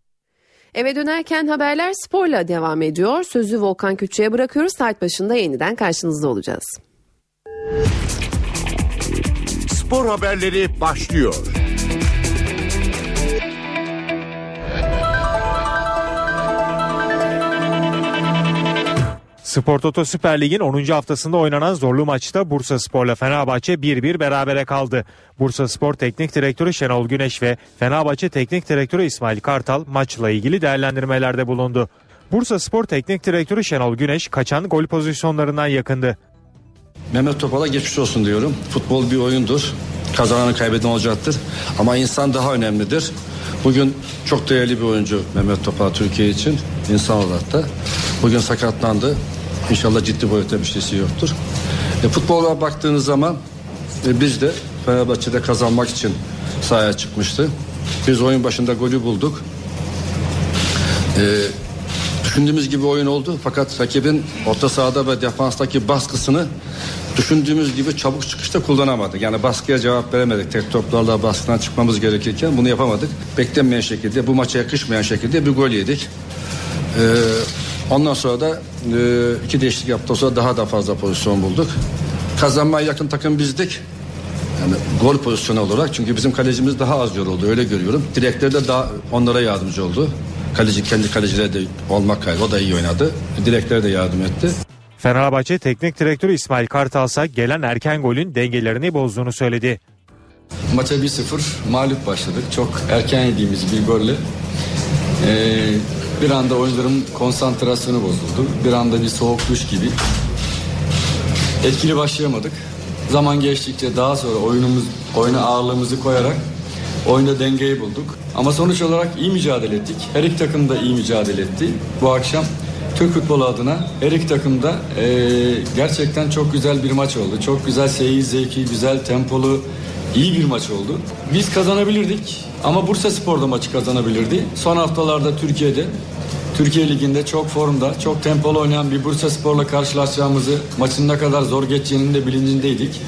Eve dönerken haberler sporla devam ediyor. Sözü Volkan Küçük'e bırakıyoruz. Saat başında yeniden karşınızda olacağız. Spor haberleri başlıyor. Spor Toto Süper Lig'in 10. haftasında oynanan zorlu maçta Bursaspor'la Fenerbahçe 1-1 berabere kaldı. Bursaspor Teknik Direktörü Şenol Güneş ve Fenerbahçe Teknik Direktörü İsmail Kartal maçla ilgili değerlendirmelerde bulundu. Bursaspor Teknik Direktörü Şenol Güneş kaçan gol pozisyonlarından yakındı. Mehmet Topal'a geçmiş olsun diyorum. Futbol bir oyundur. Kazanan kaybeden olacaktır. Ama insan daha önemlidir. Bugün çok değerli bir oyuncu Mehmet Topal Türkiye için. İnsan olarak da. Bugün sakatlandı. İnşallah ciddi boyutta bir şeysi yoktur. Futbola baktığınız zaman biz de Fenerbahçe'de kazanmak için sahaya çıkmıştı. Biz oyun başında golü bulduk. Düşündüğümüz gibi oyun oldu. Fakat rakibin orta sahada ve defanstaki baskısını düşündüğümüz gibi çabuk çıkışta kullanamadık. Yani baskıya cevap veremedik. Tek toplarla baskıdan çıkmamız gerekirken bunu yapamadık. Beklenmeyen şekilde, bu maça yakışmayan şekilde bir gol yedik. Ondan sonra da iki değişiklik yaptıktan sonra daha da fazla pozisyon bulduk. Kazanmaya yakın takım bizdik. Yani gol pozisyonu olarak, çünkü bizim kalecimiz daha az yoruldu, öyle görüyorum. Direkleri de daha onlara yardımcı oldu. Kaleci, kendi kalecileri de olmak kaybı, o da iyi oynadı. Direkleri de yardım etti. Fenerbahçe Teknik Direktörü İsmail Kartal'sa gelen erken golün dengelerini bozduğunu söyledi. Maça 1-0 mağlup başladık. Çok erken yediğimiz bir golle bir anda oyuncuların konsantrasyonu bozuldu. Bir anda bir soğuk duş gibi. Etkili başlayamadık. Zaman geçtikçe daha sonra oyuna ağırlığımızı koyarak oyunda dengeyi bulduk. Ama sonuç olarak iyi mücadele ettik. Her iki takım da iyi mücadele etti. Bu akşam Türk futbolu adına her iki takım da gerçekten çok güzel bir maç oldu. Çok güzel seyir zevki, güzel tempolu, iyi bir maç oldu. Biz kazanabilirdik ama Bursaspor da maçı kazanabilirdi. Son haftalarda Türkiye Ligi'nde çok formda, çok tempolu oynayan bir Bursaspor'la karşılaşacağımızı, maçın ne kadar zor geçeceğinin de bilincindeydik.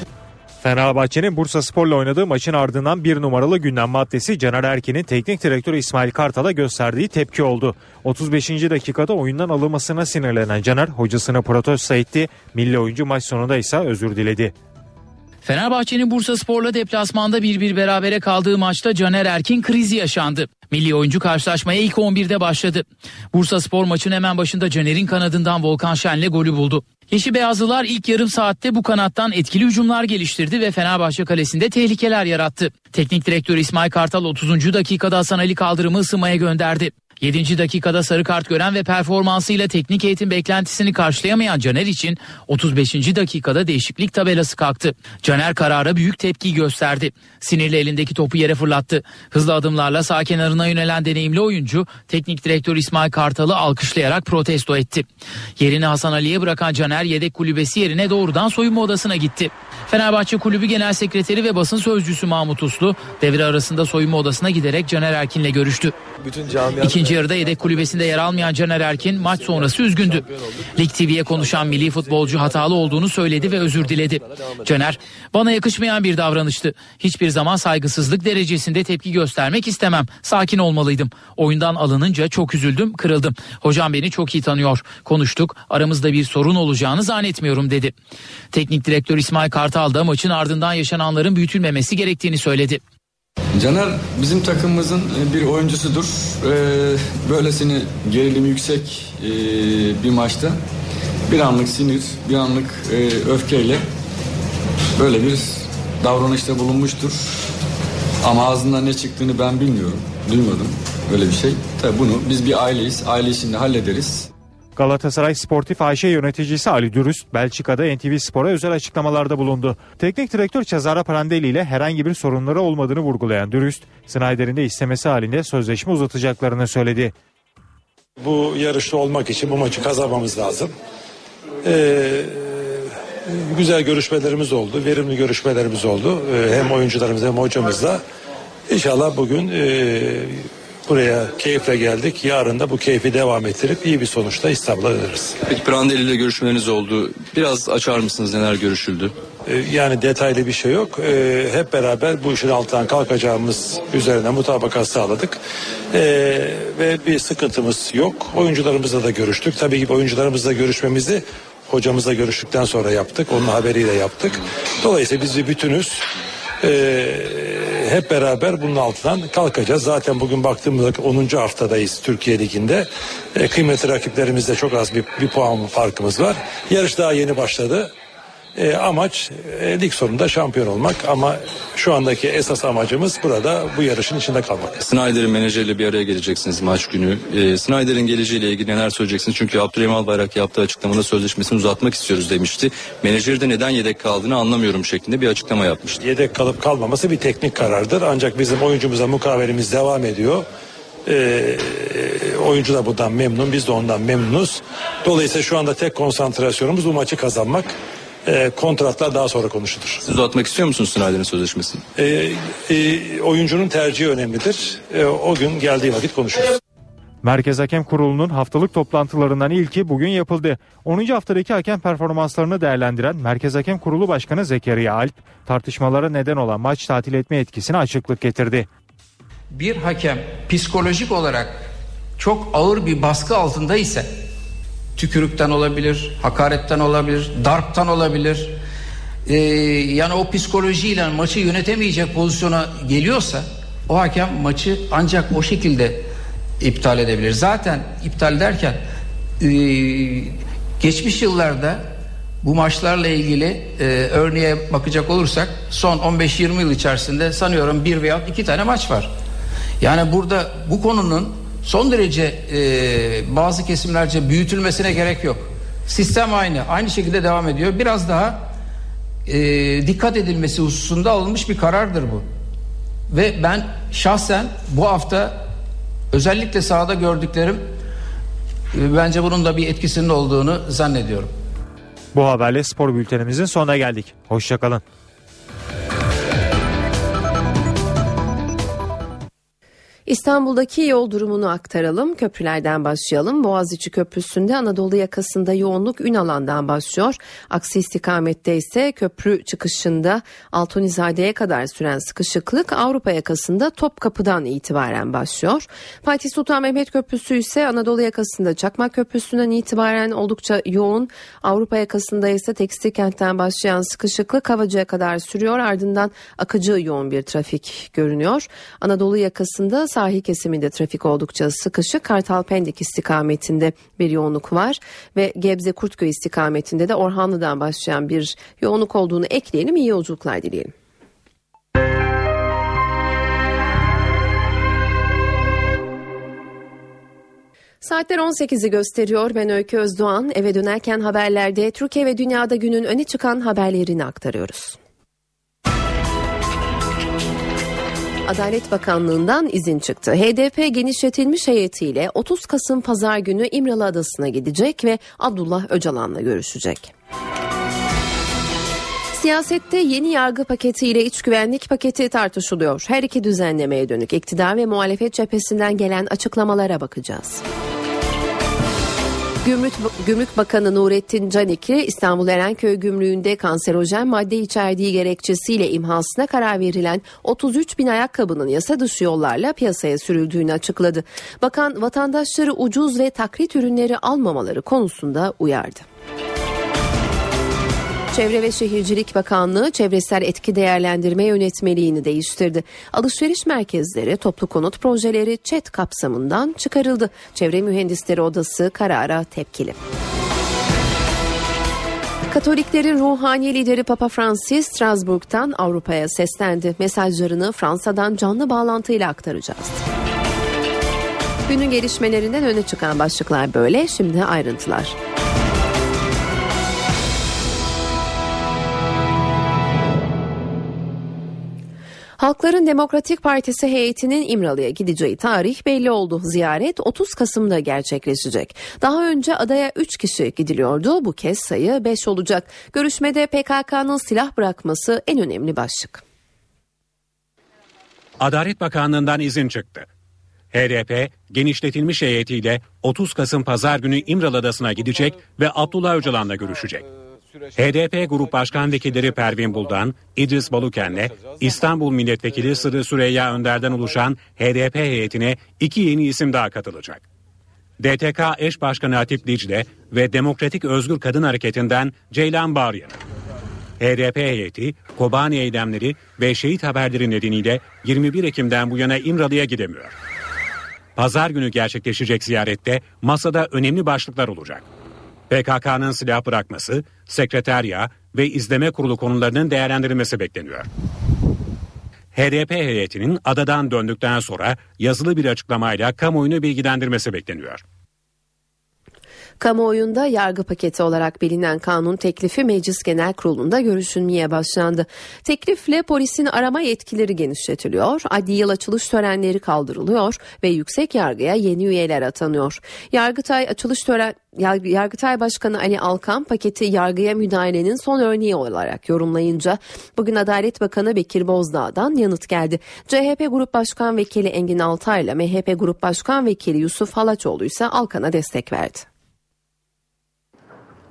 Fenerbahçe'nin Bursaspor'la oynadığı maçın ardından bir numaralı gündem maddesi Caner Erkin'in teknik direktörü İsmail Kartal'a gösterdiği tepki oldu. 35. dakikada oyundan alınmasına sinirlenen Caner hocasına protesto etti. Milli oyuncu maç sonunda ise özür diledi. Fenerbahçe'nin Bursaspor'la deplasmanda 1-1 berabere kaldığı maçta Caner Erkin krizi yaşandı. Milli oyuncu karşılaşmaya ilk 11'de başladı. Bursaspor maçın hemen başında Caner'in kanadından Volkan Şen'le golü buldu. Yeşil Beyazlılar ilk yarım saatte bu kanattan etkili hücumlar geliştirdi ve Fenerbahçe kalesinde tehlikeler yarattı. Teknik direktör İsmail Kartal 30. dakikada Hasan Ali Kaldırım'ı ısınmaya gönderdi. 7. dakikada sarı kart gören ve performansıyla teknik eğitim beklentisini karşılayamayan Caner için 35. dakikada değişiklik tabelası kalktı. Caner karara büyük tepki gösterdi. Sinirle elindeki topu yere fırlattı. Hızlı adımlarla sağ kenarına yönelen deneyimli oyuncu teknik direktör İsmail Kartal'ı alkışlayarak protesto etti. Yerini Hasan Ali'ye bırakan Caner yedek kulübesi yerine doğrudan soyunma odasına gitti. Fenerbahçe Kulübü Genel Sekreteri ve basın sözcüsü Mahmut Uslu devre arasında soyunma odasına giderek Caner Erkin'le görüştü. İkinci yarıda yedek kulübesinde yer almayan Caner Erkin maç sonrası üzgündü. Lig TV'ye konuşan milli futbolcu hatalı olduğunu söyledi ve özür diledi. Caner, "Bana yakışmayan bir davranıştı. Hiçbir zaman saygısızlık derecesinde tepki göstermek istemem. Sakin olmalıydım. Oyundan alınınca çok üzüldüm, kırıldım. Hocam beni çok iyi tanıyor. Konuştuk. Aramızda bir sorun olacağını zannetmiyorum." dedi. Teknik direktör İsmail Kartal da maçın ardından yaşananların büyütülmemesi gerektiğini söyledi. Caner bizim takımımızın bir oyuncusudur. Böylesine gerilimi yüksek bir maçta bir anlık sinir, bir anlık öfkeyle böyle bir davranışta bulunmuştur. Ama ağzından ne çıktığını ben bilmiyorum, duymadım öyle bir şey. Tabii bunu biz bir aileyiz, aile içinde hallederiz. Galatasaray Sportif AŞ yöneticisi Ali Dürüst, Belçika'da NTV Spor'a özel açıklamalarda bulundu. Teknik direktör Cesare Prandelli ile herhangi bir sorunları olmadığını vurgulayan Dürüst, Snyder'in de istemesi halinde sözleşme uzatacaklarını söyledi. Bu yarışta olmak için bu maçı kazanmamız lazım. Güzel görüşmelerimiz oldu, verimli görüşmelerimiz oldu. Hem oyuncularımız hem hocamızla. İnşallah bugün... buraya keyifle geldik. Yarın da bu keyfi devam ettirip iyi bir sonuçla İstanbul'a döneriz. Peki Prandelli ile görüşmeleriniz oldu. Biraz açar mısınız, neler görüşüldü? Yani detaylı bir şey yok. Hep beraber bu işin altından kalkacağımız üzerine mutabakat sağladık. Ve bir sıkıntımız yok. Oyuncularımızla da görüştük. Tabii ki oyuncularımızla görüşmemizi hocamızla görüştükten sonra yaptık. Onun haberiyle yaptık. Dolayısıyla biz bir bütünüz. Hep beraber bunun altından kalkacağız. Zaten bugün baktığımızda 10. haftadayız Türkiye Ligi'nde. Kıymetli rakiplerimizde çok az bir puan farkımız var. Yarış daha yeni başladı. Amaç lig sonunda şampiyon olmak ama şu andaki esas amacımız burada bu yarışın içinde kalmak. Snyder'in menajeriyle bir araya geleceksiniz maç günü. Snyder'in geleceğiyle ilgili neler söyleyeceksiniz? Çünkü Abdurrahim Albayrak yaptığı açıklamada sözleşmesini uzatmak istiyoruz demişti. Menajeri de neden yedek kaldığını anlamıyorum şeklinde bir açıklama yapmıştı. Yedek kalıp kalmaması bir teknik karardır. Ancak bizim oyuncumuza mukavelemiz devam ediyor. Oyuncu da bundan memnun, biz de ondan memnunuz. Dolayısıyla şu anda tek konsantrasyonumuz bu maçı kazanmak. Kontratlar daha sonra konuşulur. Siz uzatmak istiyor musunuz Snyder'in sözleşmesini? Oyuncunun tercihi önemlidir. O gün geldiği vakit konuşuruz. Merkez Hakem Kurulu'nun haftalık toplantılarından ilki bugün yapıldı. 10. haftadaki hakem performanslarını değerlendiren Merkez Hakem Kurulu Başkanı Zekeriya Alp, tartışmalara neden olan maç tatil etme etkisine açıklık getirdi. Bir hakem psikolojik olarak çok ağır bir baskı altında ise tükürükten olabilir, hakaretten olabilir, darptan olabilir. Yani o psikolojiyle maçı yönetemeyecek pozisyona geliyorsa o hakem maçı ancak o şekilde iptal edebilir. Zaten iptal derken geçmiş yıllarda bu maçlarla ilgili örneğe bakacak olursak son 15-20 yıl içerisinde sanıyorum bir veya iki tane maç var. Yani burada bu konunun son derece bazı kesimlerce büyütülmesine gerek yok. Sistem aynı şekilde devam ediyor. Biraz daha dikkat edilmesi hususunda alınmış bir karardır bu. Ve ben şahsen bu hafta özellikle sahada gördüklerim bence bunun da bir etkisinin olduğunu zannediyorum. Bu haberle spor bültenimizin sonuna geldik. Hoşçakalın. İstanbul'daki yol durumunu aktaralım. Köprülerden başlayalım. Boğaziçi Köprüsü'nde Anadolu yakasında yoğunluk Ünalan'dan başlıyor. Aksi istikamette ise köprü çıkışında Altunizade'ye kadar süren sıkışıklık Avrupa yakasında Topkapı'dan itibaren başlıyor. Fatih Sultan Mehmet Köprüsü ise Anadolu yakasında Çakmak Köprüsü'nden itibaren oldukça yoğun. Avrupa yakasında ise Tekstilkent'ten başlayan sıkışıklık Havacı'ya kadar sürüyor. Ardından akıcı yoğun bir trafik görünüyor. Anadolu yakasında sahil kesiminde trafik oldukça sıkışık. Kartalpendik istikametinde bir yoğunluk var ve Gebze-Kurtköy istikametinde de Orhanlı'dan başlayan bir yoğunluk olduğunu ekleyelim. İyi yolculuklar dileyelim. Saatler 18'i gösteriyor. Ben Öykü Özdoğan. Eve dönerken haberlerde Türkiye ve dünyada günün öne çıkan haberlerini aktarıyoruz. Adalet Bakanlığı'ndan izin çıktı. HDP genişletilmiş heyetiyle 30 Kasım Pazar günü İmralı Adası'na gidecek ve Abdullah Öcalan'la görüşecek. Siyasette yeni yargı paketi ile iç güvenlik paketi tartışılıyor. Her iki düzenlemeye dönük iktidar ve muhalefet cephesinden gelen açıklamalara bakacağız. Gümrük Bakanı Nurettin Canikli, İstanbul Erenköy Gümrüğü'nde kanserojen madde içerdiği gerekçesiyle imhasına karar verilen 33 bin ayakkabının yasa dışı yollarla piyasaya sürüldüğünü açıkladı. Bakan, vatandaşları ucuz ve taklit ürünleri almamaları konusunda uyardı. Çevre ve Şehircilik Bakanlığı çevresel etki değerlendirme yönetmeliğini değiştirdi. Alışveriş merkezleri, toplu konut projeleri ÇED kapsamından çıkarıldı. Çevre Mühendisleri Odası karara tepkili. Katoliklerin ruhani lideri Papa Francis Strasbourg'dan Avrupa'ya seslendi. Mesajlarını Fransa'dan canlı bağlantıyla aktaracağız. Günün gelişmelerinden öne çıkan başlıklar böyle. Şimdi ayrıntılar. Halkların Demokratik Partisi heyetinin İmralı'ya gideceği tarih belli oldu. Ziyaret 30 Kasım'da gerçekleşecek. Daha önce adaya 3 kişi gidiliyordu. Bu kez sayı 5 olacak. Görüşmede PKK'nın silah bırakması en önemli başlık. Adalet Bakanlığı'ndan izin çıktı. HDP genişletilmiş heyetiyle 30 Kasım Pazar günü İmralı Adası'na gidecek ve Abdullah Öcalan'la görüşecek. HDP Grup Başkan Vekilleri Pervin Buldan, İdris Baluken'le İstanbul Milletvekili Sırrı Süreyya Önder'den oluşan HDP heyetine 2 yeni isim daha katılacak. DTK Eş Başkanı Hatip Dicle ve Demokratik Özgür Kadın Hareketi'nden Ceylan Bağrıyanık. HDP heyeti, Kobani eylemleri ve şehit haberleri nedeniyle 21 Ekim'den bu yana İmralı'ya gidemiyor. Pazar günü gerçekleşecek ziyarette masada önemli başlıklar olacak. PKK'nın silah bırakması, sekreterya ve izleme kurulu konularının değerlendirilmesi bekleniyor. HDP heyetinin adadan döndükten sonra yazılı bir açıklamayla kamuoyunu bilgilendirmesi bekleniyor. Kamuoyunda yargı paketi olarak bilinen kanun teklifi Meclis Genel Kurulu'nda görüşülmeye başlandı. Teklifle polisin arama yetkileri genişletiliyor, adli yıl açılış törenleri kaldırılıyor ve yüksek yargıya yeni üyeler atanıyor. Yargıtay Başkanı Ali Alkan paketi yargıya müdahalenin son örneği olarak yorumlayınca bugün Adalet Bakanı Bekir Bozdağ'dan yanıt geldi. CHP Grup Başkan Vekili Engin Altay ile MHP Grup Başkan Vekili Yusuf Halaçoğlu ise Alkan'a destek verdi.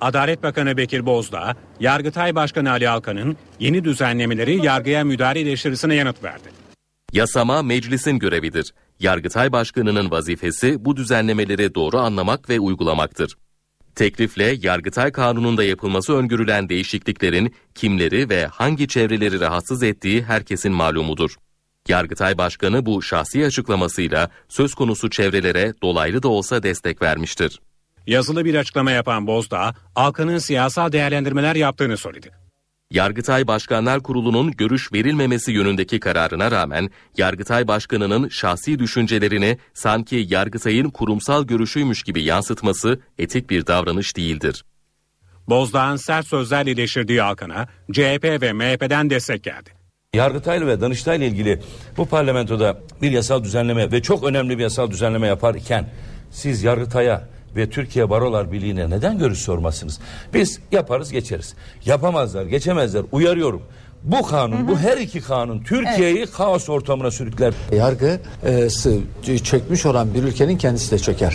Adalet Bakanı Bekir Bozdağ, Yargıtay Başkanı Ali Alkan'ın yeni düzenlemeleri yargıya müdahale eleştirisine yanıt verdi. Yasama meclisin görevidir. Yargıtay Başkanı'nın vazifesi bu düzenlemeleri doğru anlamak ve uygulamaktır. Teklifle Yargıtay Kanunu'nda yapılması öngörülen değişikliklerin kimleri ve hangi çevreleri rahatsız ettiği herkesin malumudur. Yargıtay Başkanı bu şahsi açıklamasıyla söz konusu çevrelere dolaylı da olsa destek vermiştir. Yazılı bir açıklama yapan Bozdağ, Alkan'ın siyasal değerlendirmeler yaptığını söyledi. Yargıtay Başkanlar Kurulu'nun görüş verilmemesi yönündeki kararına rağmen, Yargıtay Başkanı'nın şahsi düşüncelerini sanki Yargıtay'ın kurumsal görüşüymüş gibi yansıtması etik bir davranış değildir. Bozdağ'ın sert sözlerle eleştirdiği Alkan'a CHP ve MHP'den destek geldi. Yargıtay'la ve Danıştay'la ilgili bu parlamentoda bir yasal düzenleme ve çok önemli bir yasal düzenleme yaparken siz Yargıtay'a ve Türkiye Barolar Birliği'ne neden görüş sormazsınız? Biz yaparız geçeriz. Yapamazlar, geçemezler. Uyarıyorum. Bu kanun, bu her iki kanun Türkiye'yi kaos ortamına sürükler. Yargı çökmüş olan bir ülkenin kendisi de çöker.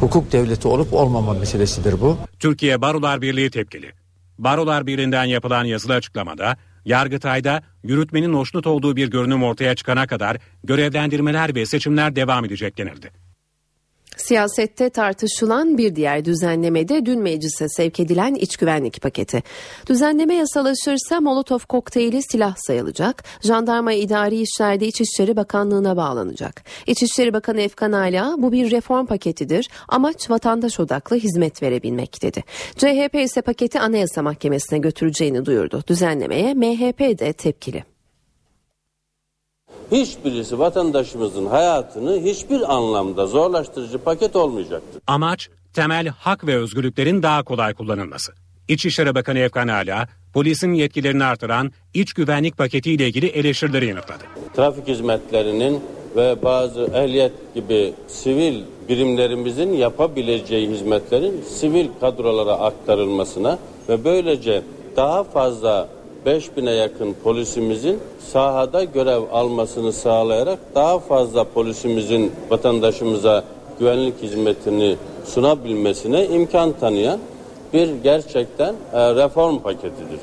Hukuk devleti olup olmama meselesidir bu. Türkiye Barolar Birliği tepkili. Barolar Birliği'nden yapılan yazılı açıklamada Yargıtay'da yürütmenin hoşnut olduğu bir görünüm ortaya çıkana kadar görevlendirmeler ve seçimler devam edecek denildi. Siyasette tartışılan bir diğer düzenleme de dün meclise sevk edilen iç güvenlik paketi. Düzenleme yasalaşırsa Molotov kokteyli silah sayılacak, jandarma idari işlerde İçişleri Bakanlığı'na bağlanacak. İçişleri Bakanı Efkan Ala, bu bir reform paketidir, amaç vatandaş odaklı hizmet verebilmek dedi. CHP ise paketi Anayasa Mahkemesi'ne götüreceğini duyurdu. Düzenlemeye MHP de tepkili. Hiçbirisi vatandaşımızın hayatını hiçbir anlamda zorlaştırıcı paket olmayacaktır. Amaç temel hak ve özgürlüklerin daha kolay kullanılması. İçişleri Bakanı Efkan Ala, polisin yetkilerini artıran iç güvenlik paketiyle ilgili eleştirileri yanıtladı. Trafik hizmetlerinin ve bazı ehliyet gibi sivil birimlerimizin yapabileceği hizmetlerin sivil kadrolara aktarılmasına ve böylece daha fazla 5.000'e yakın polisimizin sahada görev almasını sağlayarak daha fazla polisimizin vatandaşımıza güvenlik hizmetini sunabilmesine imkan tanıyan bir gerçekten reform paketidir.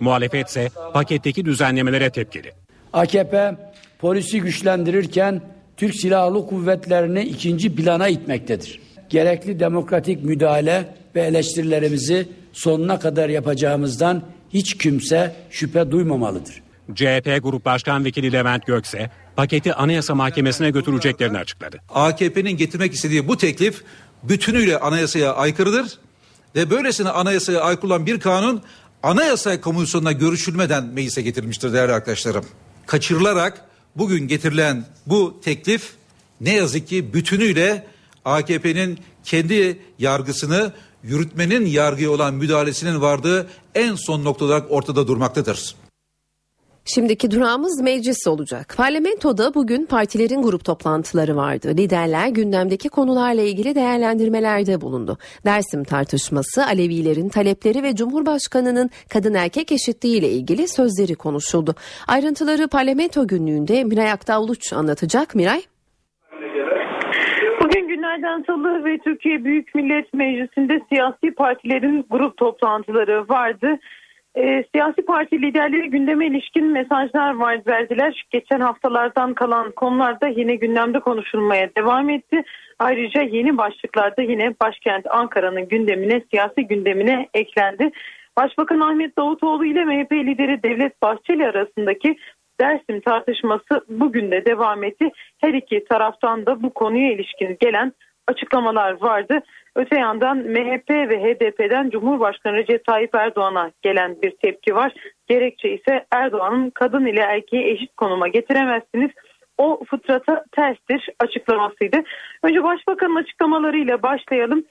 Muhalefet ise paketteki düzenlemelere tepkili. AKP polisi güçlendirirken Türk Silahlı Kuvvetleri'ni ikinci plana itmektedir. Gerekli demokratik müdahale ve eleştirilerimizi sonuna kadar yapacağımızdan hiç kimse şüphe duymamalıdır. CHP Grup Başkan Vekili Levent Gök ise paketi Anayasa Mahkemesi'ne götüreceklerini açıkladı. AKP'nin getirmek istediği bu teklif bütünüyle anayasaya aykırıdır ve böylesine anayasaya aykırı olan bir kanun Anayasa Komisyonu'na görüşülmeden meclise getirilmiştir değerli arkadaşlarım. Kaçırılarak bugün getirilen bu teklif ne yazık ki bütünüyle AKP'nin kendi yargısını, yürütmenin yargıya olan müdahalesinin vardığı en son nokta olarak ortada durmaktadır. Şimdiki durağımız meclis olacak. Parlamentoda bugün partilerin grup toplantıları vardı. Liderler gündemdeki konularla ilgili değerlendirmelerde bulundu. Dersim tartışması, Alevilerin talepleri ve Cumhurbaşkanı'nın kadın erkek eşitliği ile ilgili sözleri konuşuldu. Ayrıntıları parlamento günlüğünde Miray Aktavluç anlatacak. Miray. Bugün günlerden salı ve Türkiye Büyük Millet Meclisi'nde siyasi partilerin grup toplantıları vardı. Siyasi parti liderleri gündeme ilişkin mesajlar verdiler. Geçen haftalardan kalan konularda yine gündemde konuşulmaya devam etti. Ayrıca yeni başlıklarda yine başkent Ankara'nın gündemine, siyasi gündemine eklendi. Başbakan Ahmet Davutoğlu ile MHP lideri Devlet Bahçeli arasındaki Dersim tartışması bugün de devam etti. Her iki taraftan da bu konuya ilişkin gelen açıklamalar vardı. Öte yandan MHP ve HDP'den Cumhurbaşkanı Recep Tayyip Erdoğan'a gelen bir tepki var. Gerekçe ise Erdoğan'ın kadın ile erkeği eşit konuma getiremezsiniz, o fıtrata terstir açıklamasıydı. Önce Başbakan'ın açıklamalarıyla başlayalım.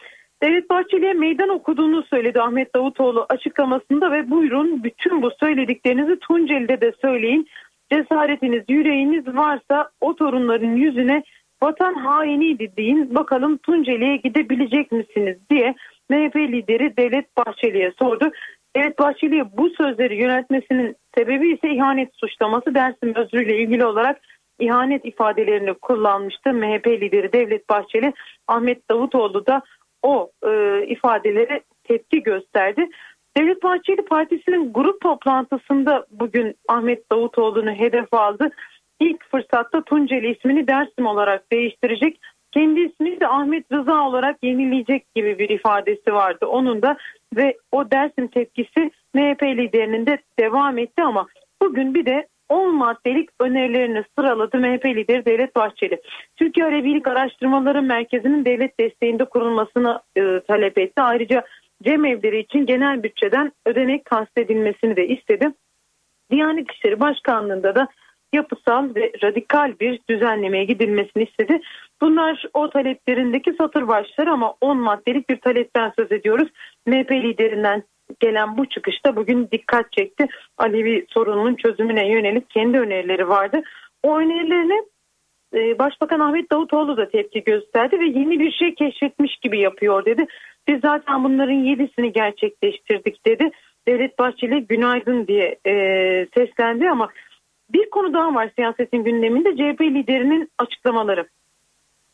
Devlet Bahçeli'ye meydan okuduğunu söyledi Ahmet Davutoğlu açıklamasında ve buyurun bütün bu söylediklerinizi Tunceli'de de söyleyin. Cesaretiniz, yüreğiniz varsa o torunların yüzüne vatan hainiydi deyin, bakalım Tunceli'ye gidebilecek misiniz diye MHP lideri Devlet Bahçeli'ye sordu. Devlet Bahçeli'ye bu sözleri yöneltmesinin sebebi ise ihanet suçlaması. Dersim özrüyle ilgili olarak ihanet ifadelerini kullanmıştı. MHP lideri Devlet Bahçeli, Ahmet Davutoğlu da o ifadelere tepki gösterdi. Devlet Bahçeli partisinin grup toplantısında bugün Ahmet Davutoğlu'nu hedef aldı. İlk fırsatta Tunceli ismini Dersim olarak değiştirecek, kendi ismini de Ahmet Rıza olarak yenileyecek gibi bir ifadesi vardı onun da ve o Dersim tepkisi MHP liderinin de devam etti ama bugün bir de 10 maddelik önerilerini sıraladı MHP lideri Devlet Bahçeli. Türkiye Alevilik Araştırmaları Merkezi'nin devlet desteğinde kurulmasını talep etti. Ayrıca cemevleri için genel bütçeden ödenek kastedilmesini de istedi. Diyanet İşleri Başkanlığı'nda da yapısal ve radikal bir düzenlemeye gidilmesini istedi. Bunlar o taleplerindeki satır başları ama 10 maddelik bir talepten söz ediyoruz. MHP liderinden gelen bu çıkışta bugün dikkat çekti. Alevi sorununun çözümüne yönelik kendi önerileri vardı. O önerilerine Başbakan Ahmet Davutoğlu da tepki gösterdi ve yeni bir şey keşfetmiş gibi yapıyor dedi. Biz zaten bunların 7'sini gerçekleştirdik dedi. Devlet Bahçeli günaydın diye seslendi ama bir konu daha var siyasetin gündeminde, CHP liderinin açıklamaları.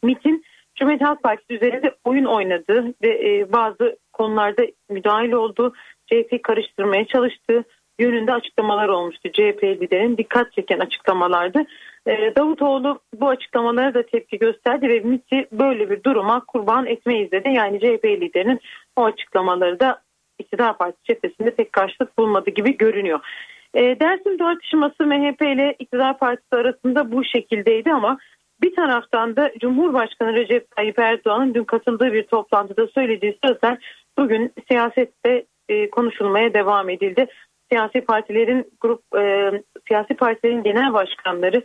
MIT'in Cumhuriyet Halk Partisi üzerinde oyun oynadığı ve bazı konularda müdahil olduğu, CHP'yi karıştırmaya çalıştığı yönünde açıklamalar olmuştu. CHP liderinin dikkat çeken açıklamalardı. Davutoğlu bu açıklamalara da tepki gösterdi ve MIT'i böyle bir duruma kurban etmeyiz dedi. Yani CHP liderinin o açıklamaları da İktidar Partisi cephesinde pek karşılık bulmadı gibi görünüyor. Dersim tartışması MHP ile İktidar Partisi arasında bu şekildeydi ama bir taraftan da Cumhurbaşkanı Recep Tayyip Erdoğan'ın dün katıldığı bir toplantıda söylediği sözler bugün siyasette konuşulmaya devam edildi. Siyasi partilerin genel başkanları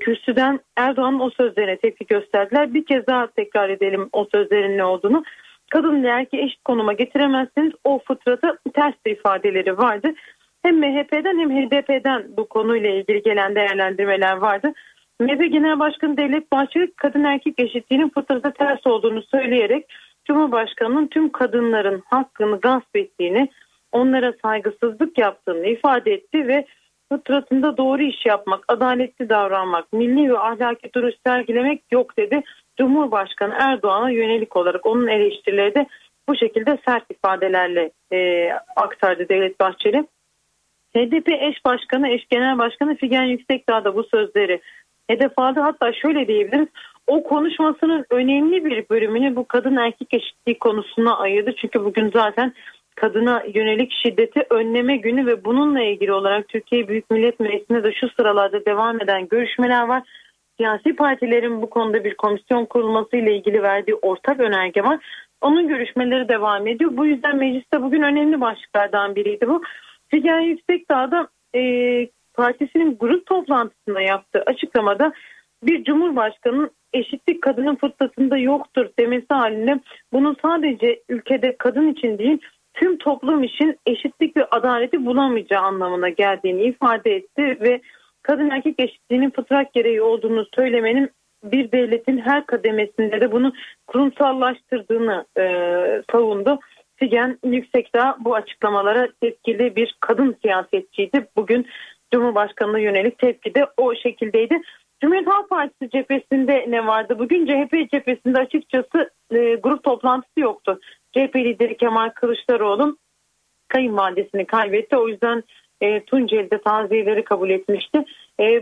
kürsüden Erdoğan'ın o sözlerine tepki gösterdiler. Bir kez daha tekrar edelim o sözlerin ne olduğunu. Kadın ve erkeği eşit konuma getiremezsiniz, o fıtrata ters ifadeleri vardı. Hem MHP'den hem HDP'den bu konuyla ilgili gelen değerlendirmeler vardı. MHP Genel Başkanı Devlet Bahçeli kadın erkek eşitliğinin fıtrata ters olduğunu söyleyerek Cumhurbaşkanı'nın tüm kadınların hakkını gasp ettiğini, onlara saygısızlık yaptığını ifade etti ve fıtratında doğru iş yapmak, adaletli davranmak, milli ve ahlaki duruş sergilemek yok dedi. Cumhurbaşkanı Erdoğan'a yönelik olarak onun eleştirileri de bu şekilde sert ifadelerle aktardı Devlet Bahçeli. HDP eş başkanı, eş genel başkanı Figen Yüksekdağ da bu sözleri hedef aldı. Hatta şöyle diyebiliriz, o konuşmasının önemli bir bölümünü bu kadın erkek eşitliği konusuna ayırdı. Çünkü bugün zaten kadına yönelik şiddeti önleme günü ve bununla ilgili olarak Türkiye Büyük Millet Meclisi'nde de şu sıralarda devam eden görüşmeler var. Siyasi partilerin bu konuda bir komisyon kurulması ile ilgili verdiği ortak önerge var. Onun görüşmeleri devam ediyor. Bu yüzden mecliste bugün önemli başlıklardan biriydi bu. Figen Yüksekdağ'da partisinin grup toplantısında yaptığı açıklamada bir cumhurbaşkanının eşitlik kadının fıtratında yoktur demesi halinde bunun sadece ülkede kadın için değil tüm toplum için eşitlik ve adaleti bulamayacağı anlamına geldiğini ifade etti ve kadın erkek eşitliğinin fıtrat gereği olduğunu söylemenin bir devletin her kademesinde de bunu kurumsallaştırdığını savundu. Figen Yüksekdağ bu açıklamalara tepkili bir kadın siyasetçiydi. Bugün Cumhurbaşkanı'na yönelik tepki de o şekildeydi. Cumhuriyet Halk Partisi cephesinde ne vardı? Bugün CHP cephesinde açıkçası grup toplantısı yoktu. CHP lideri Kemal Kılıçdaroğlu kayınvalidesini kaybetti. O yüzden Tunceli'de taziyeleri kabul etmişti.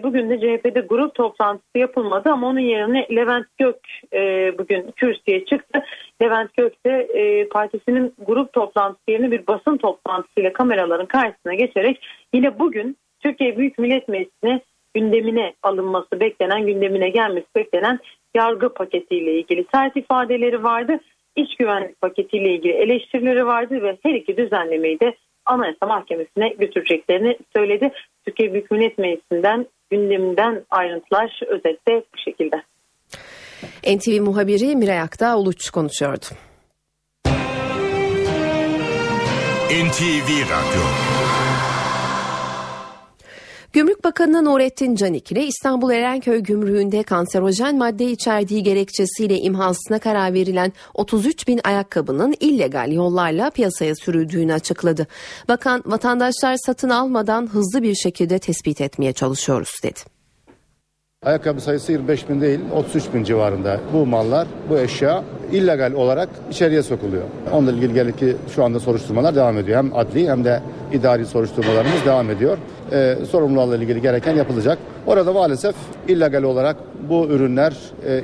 Bugün de CHP'de grup toplantısı yapılmadı ama onun yerine Levent Gök bugün kürsüye çıktı. Levent Gök de partisinin grup toplantısı yerine bir basın toplantısıyla kameraların karşısına geçerek yine bugün Türkiye Büyük Millet Meclisi'ne gündemine alınması beklenen, gündemine gelmesi beklenen yargı paketiyle ilgili sert ifadeleri vardı. İç güvenlik paketiyle ilgili eleştirileri vardı ve her iki düzenlemeyi de Anayasa Mahkemesi'ne götüreceklerini söyledi. Türkiye Büyük Millet Meclisi'nden gündeminden ayrıntılar özetle bu şekilde. NTV muhabiri Miray Aktağ Uluç konuşuyordu. NTV Radyo. Gümrük Bakanı Nurettin Canikli, İstanbul Erenköy Gümrüğü'nde kanserojen madde içerdiği gerekçesiyle imhasına karar verilen 33 bin ayakkabının illegal yollarla piyasaya sürüldüğünü açıkladı. Bakan, vatandaşlar satın almadan hızlı bir şekilde tespit etmeye çalışıyoruz dedi. Ayakkabı sayısı 25 bin değil, 33 bin civarında bu mallar, bu eşya illegal olarak içeriye sokuluyor. Onunla ilgili gerekli şu anda soruşturmalar devam ediyor. Hem adli hem de idari soruşturmalarımız devam ediyor. Sorumlularla ilgili gereken yapılacak. Orada maalesef illegal olarak bu ürünler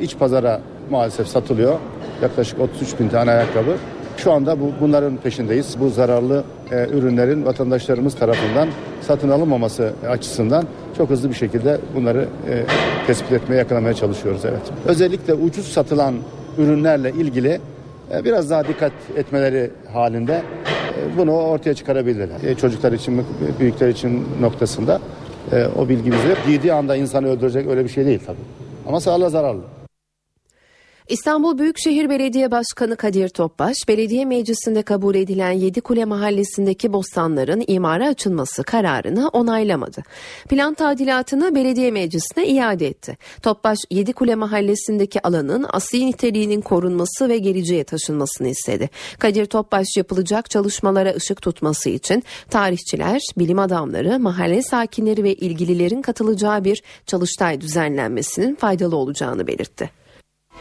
iç pazara maalesef satılıyor. Yaklaşık 33 bin tane ayakkabı. Şu anda bunların peşindeyiz. Bu zararlı ürünlerin vatandaşlarımız tarafından satın alınmaması açısından çok hızlı bir şekilde bunları tespit etmeye, yakalamaya çalışıyoruz. Evet. Özellikle ucuz satılan ürünlerle ilgili biraz daha dikkat etmeleri halinde bunu ortaya çıkarabilirler. Çocuklar için, büyükler için noktasında o bilgi bize giydiği anda insanı öldürecek öyle bir şey değil tabii. Ama sağlığa zararlı. İstanbul Büyükşehir Belediye Başkanı Kadir Topbaş, belediye meclisinde kabul edilen Yedikule Mahallesi'ndeki bostanların imara açılması kararını onaylamadı. Plan tadilatını belediye meclisine iade etti. Topbaş, Yedikule Mahallesi'ndeki alanın asli niteliğinin korunması ve geleceğe taşınmasını istedi. Kadir Topbaş yapılacak çalışmalara ışık tutması için tarihçiler, bilim adamları, mahalle sakinleri ve ilgililerin katılacağı bir çalıştay düzenlenmesinin faydalı olacağını belirtti.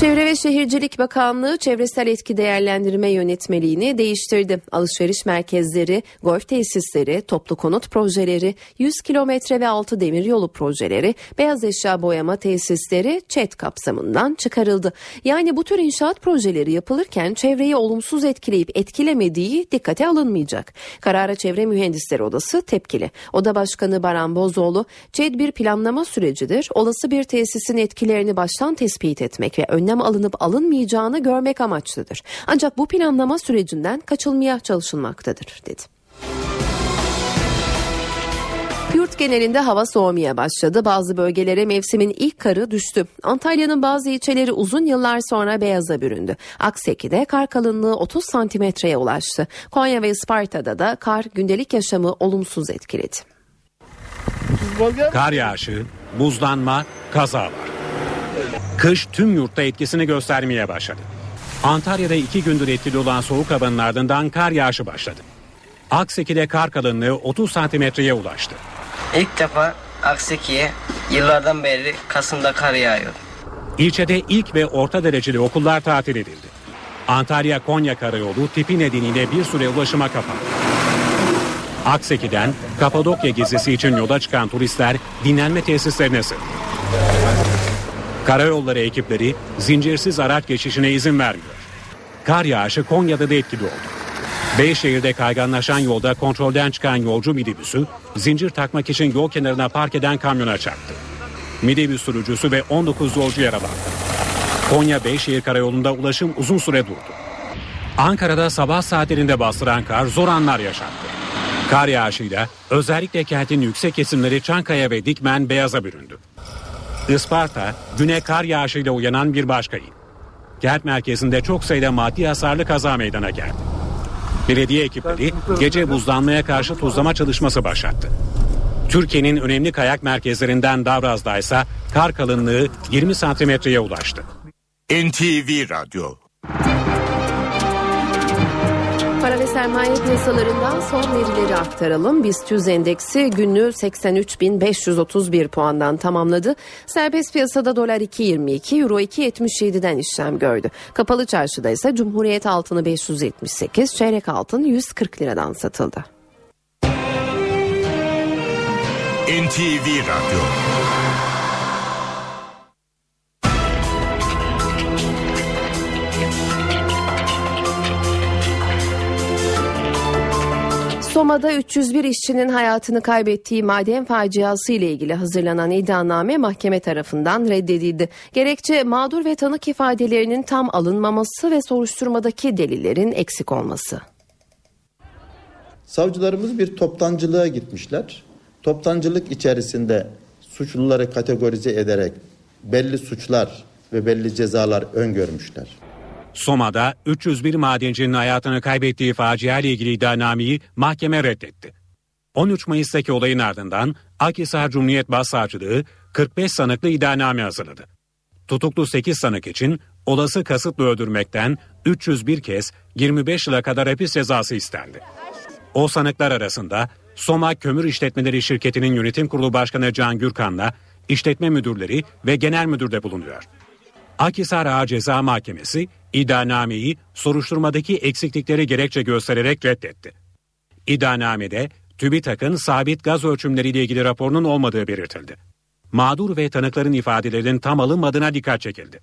Çevre ve Şehircilik Bakanlığı çevresel etki değerlendirme yönetmeliğini değiştirdi. Alışveriş merkezleri, golf tesisleri, toplu konut projeleri, 100 kilometre ve altı demiryolu projeleri, beyaz eşya boyama tesisleri ÇED kapsamından çıkarıldı. Yani bu tür inşaat projeleri yapılırken çevreyi olumsuz etkileyip etkilemediği dikkate alınmayacak. Karara Çevre Mühendisleri Odası tepkili. Oda Başkanı Baran Bozoğlu, ÇED bir planlama sürecidir. Olası bir tesisin etkilerini baştan tespit etmek ve önlem alınıp alınmayacağını görmek amaçlıdır. Ancak bu planlama sürecinden kaçınmaya çalışılmaktadır dedi. Yurt genelinde hava soğumaya başladı. Bazı bölgelere mevsimin ilk karı düştü. Antalya'nın bazı ilçeleri uzun yıllar sonra beyaza büründü. Akseki'de kar kalınlığı 30 santimetreye ulaştı. Konya ve Isparta'da da kar gündelik yaşamı olumsuz etkiledi. Kar yağışı, buzlanma, kazalar. Kış tüm yurtta etkisini göstermeye başladı. Antalya'da 2 gündür etkili olan soğuk havanın ardından kar yağışı başladı. Akseki'de kar kalınlığı 30 santimetreye ulaştı. İlk defa Akseki'ye yıllardan beri Kasım'da kar yağıyor. İlçede ilk ve orta dereceli okullar tatil edildi. Antalya-Konya karayolu tipi nedeniyle bir süre ulaşıma kapandı. Akseki'den Kapadokya gezisi için yola çıkan turistler dinlenme tesislerine sığındı. Karayolları ekipleri zincirsiz araç geçişine izin vermiyor. Kar yağışı Konya'da da etkili oldu. Beyşehir'de kayganlaşan yolda kontrolden çıkan yolcu minibüsü zincir takmak için yol kenarına park eden kamyona çarptı. Minibüs sürücüsü ve 19 yolcu yaralandı. Konya Beyşehir Karayolu'nda ulaşım uzun süre durdu. Ankara'da sabah saatlerinde bastıran kar zor anlar yaşattı. Kar yağışıyla özellikle kentin yüksek kesimleri Çankaya ve Dikmen beyaza büründü. Isparta güne kar yağışıyla uyanan bir başka il. Kent merkezinde çok sayıda maddi hasarlı kaza meydana geldi. Belediye ekipleri gece buzlanmaya karşı tuzlama çalışması başlattı. Türkiye'nin önemli kayak merkezlerinden Davraz'da ise kar kalınlığı 20 santimetreye ulaştı. NTV Radyo. Para ve sermaye piyasalarından son verileri aktaralım. BIST endeksi günü 83.531 puandan tamamladı. Serbest piyasada dolar 2.22, euro 2.77'den işlem gördü. Kapalı çarşıda ise Cumhuriyet altını 578, çeyrek altın 140 liradan satıldı. NTV Radyo. Soma'da 301 işçinin hayatını kaybettiği maden faciası ile ilgili hazırlanan iddianame mahkeme tarafından reddedildi. Gerekçe mağdur ve tanık ifadelerinin tam alınmaması ve soruşturmadaki delillerin eksik olması. Savcılarımız bir toptancılığa gitmişler. Toptancılık içerisinde suçluları kategorize ederek belli suçlar ve belli cezalar öngörmüşler. Soma'da 301 madencinin hayatını kaybettiği facia ile ilgili iddianameyi mahkeme reddetti. 13 Mayıs'taki olayın ardından Akhisar Cumhuriyet Başsavcılığı 45 sanıklı iddianame hazırladı. Tutuklu 8 sanık için olası kasıtlı öldürmekten 301 kez 25 yıla kadar hapis cezası istendi. O sanıklar arasında Soma Kömür İşletmeleri Şirketi'nin yönetim kurulu başkanı Can Gürkan'la işletme müdürleri ve genel müdür de bulunuyor. Akhisar Ağır Ceza Mahkemesi iddianameyi soruşturmadaki eksiklikleri gerekçe göstererek reddetti. İddianamede TÜBİTAK'ın sabit gaz ölçümleriyle ilgili raporunun olmadığı belirtildi. Mağdur ve tanıkların ifadelerinin tam alınmadığına dikkat çekildi.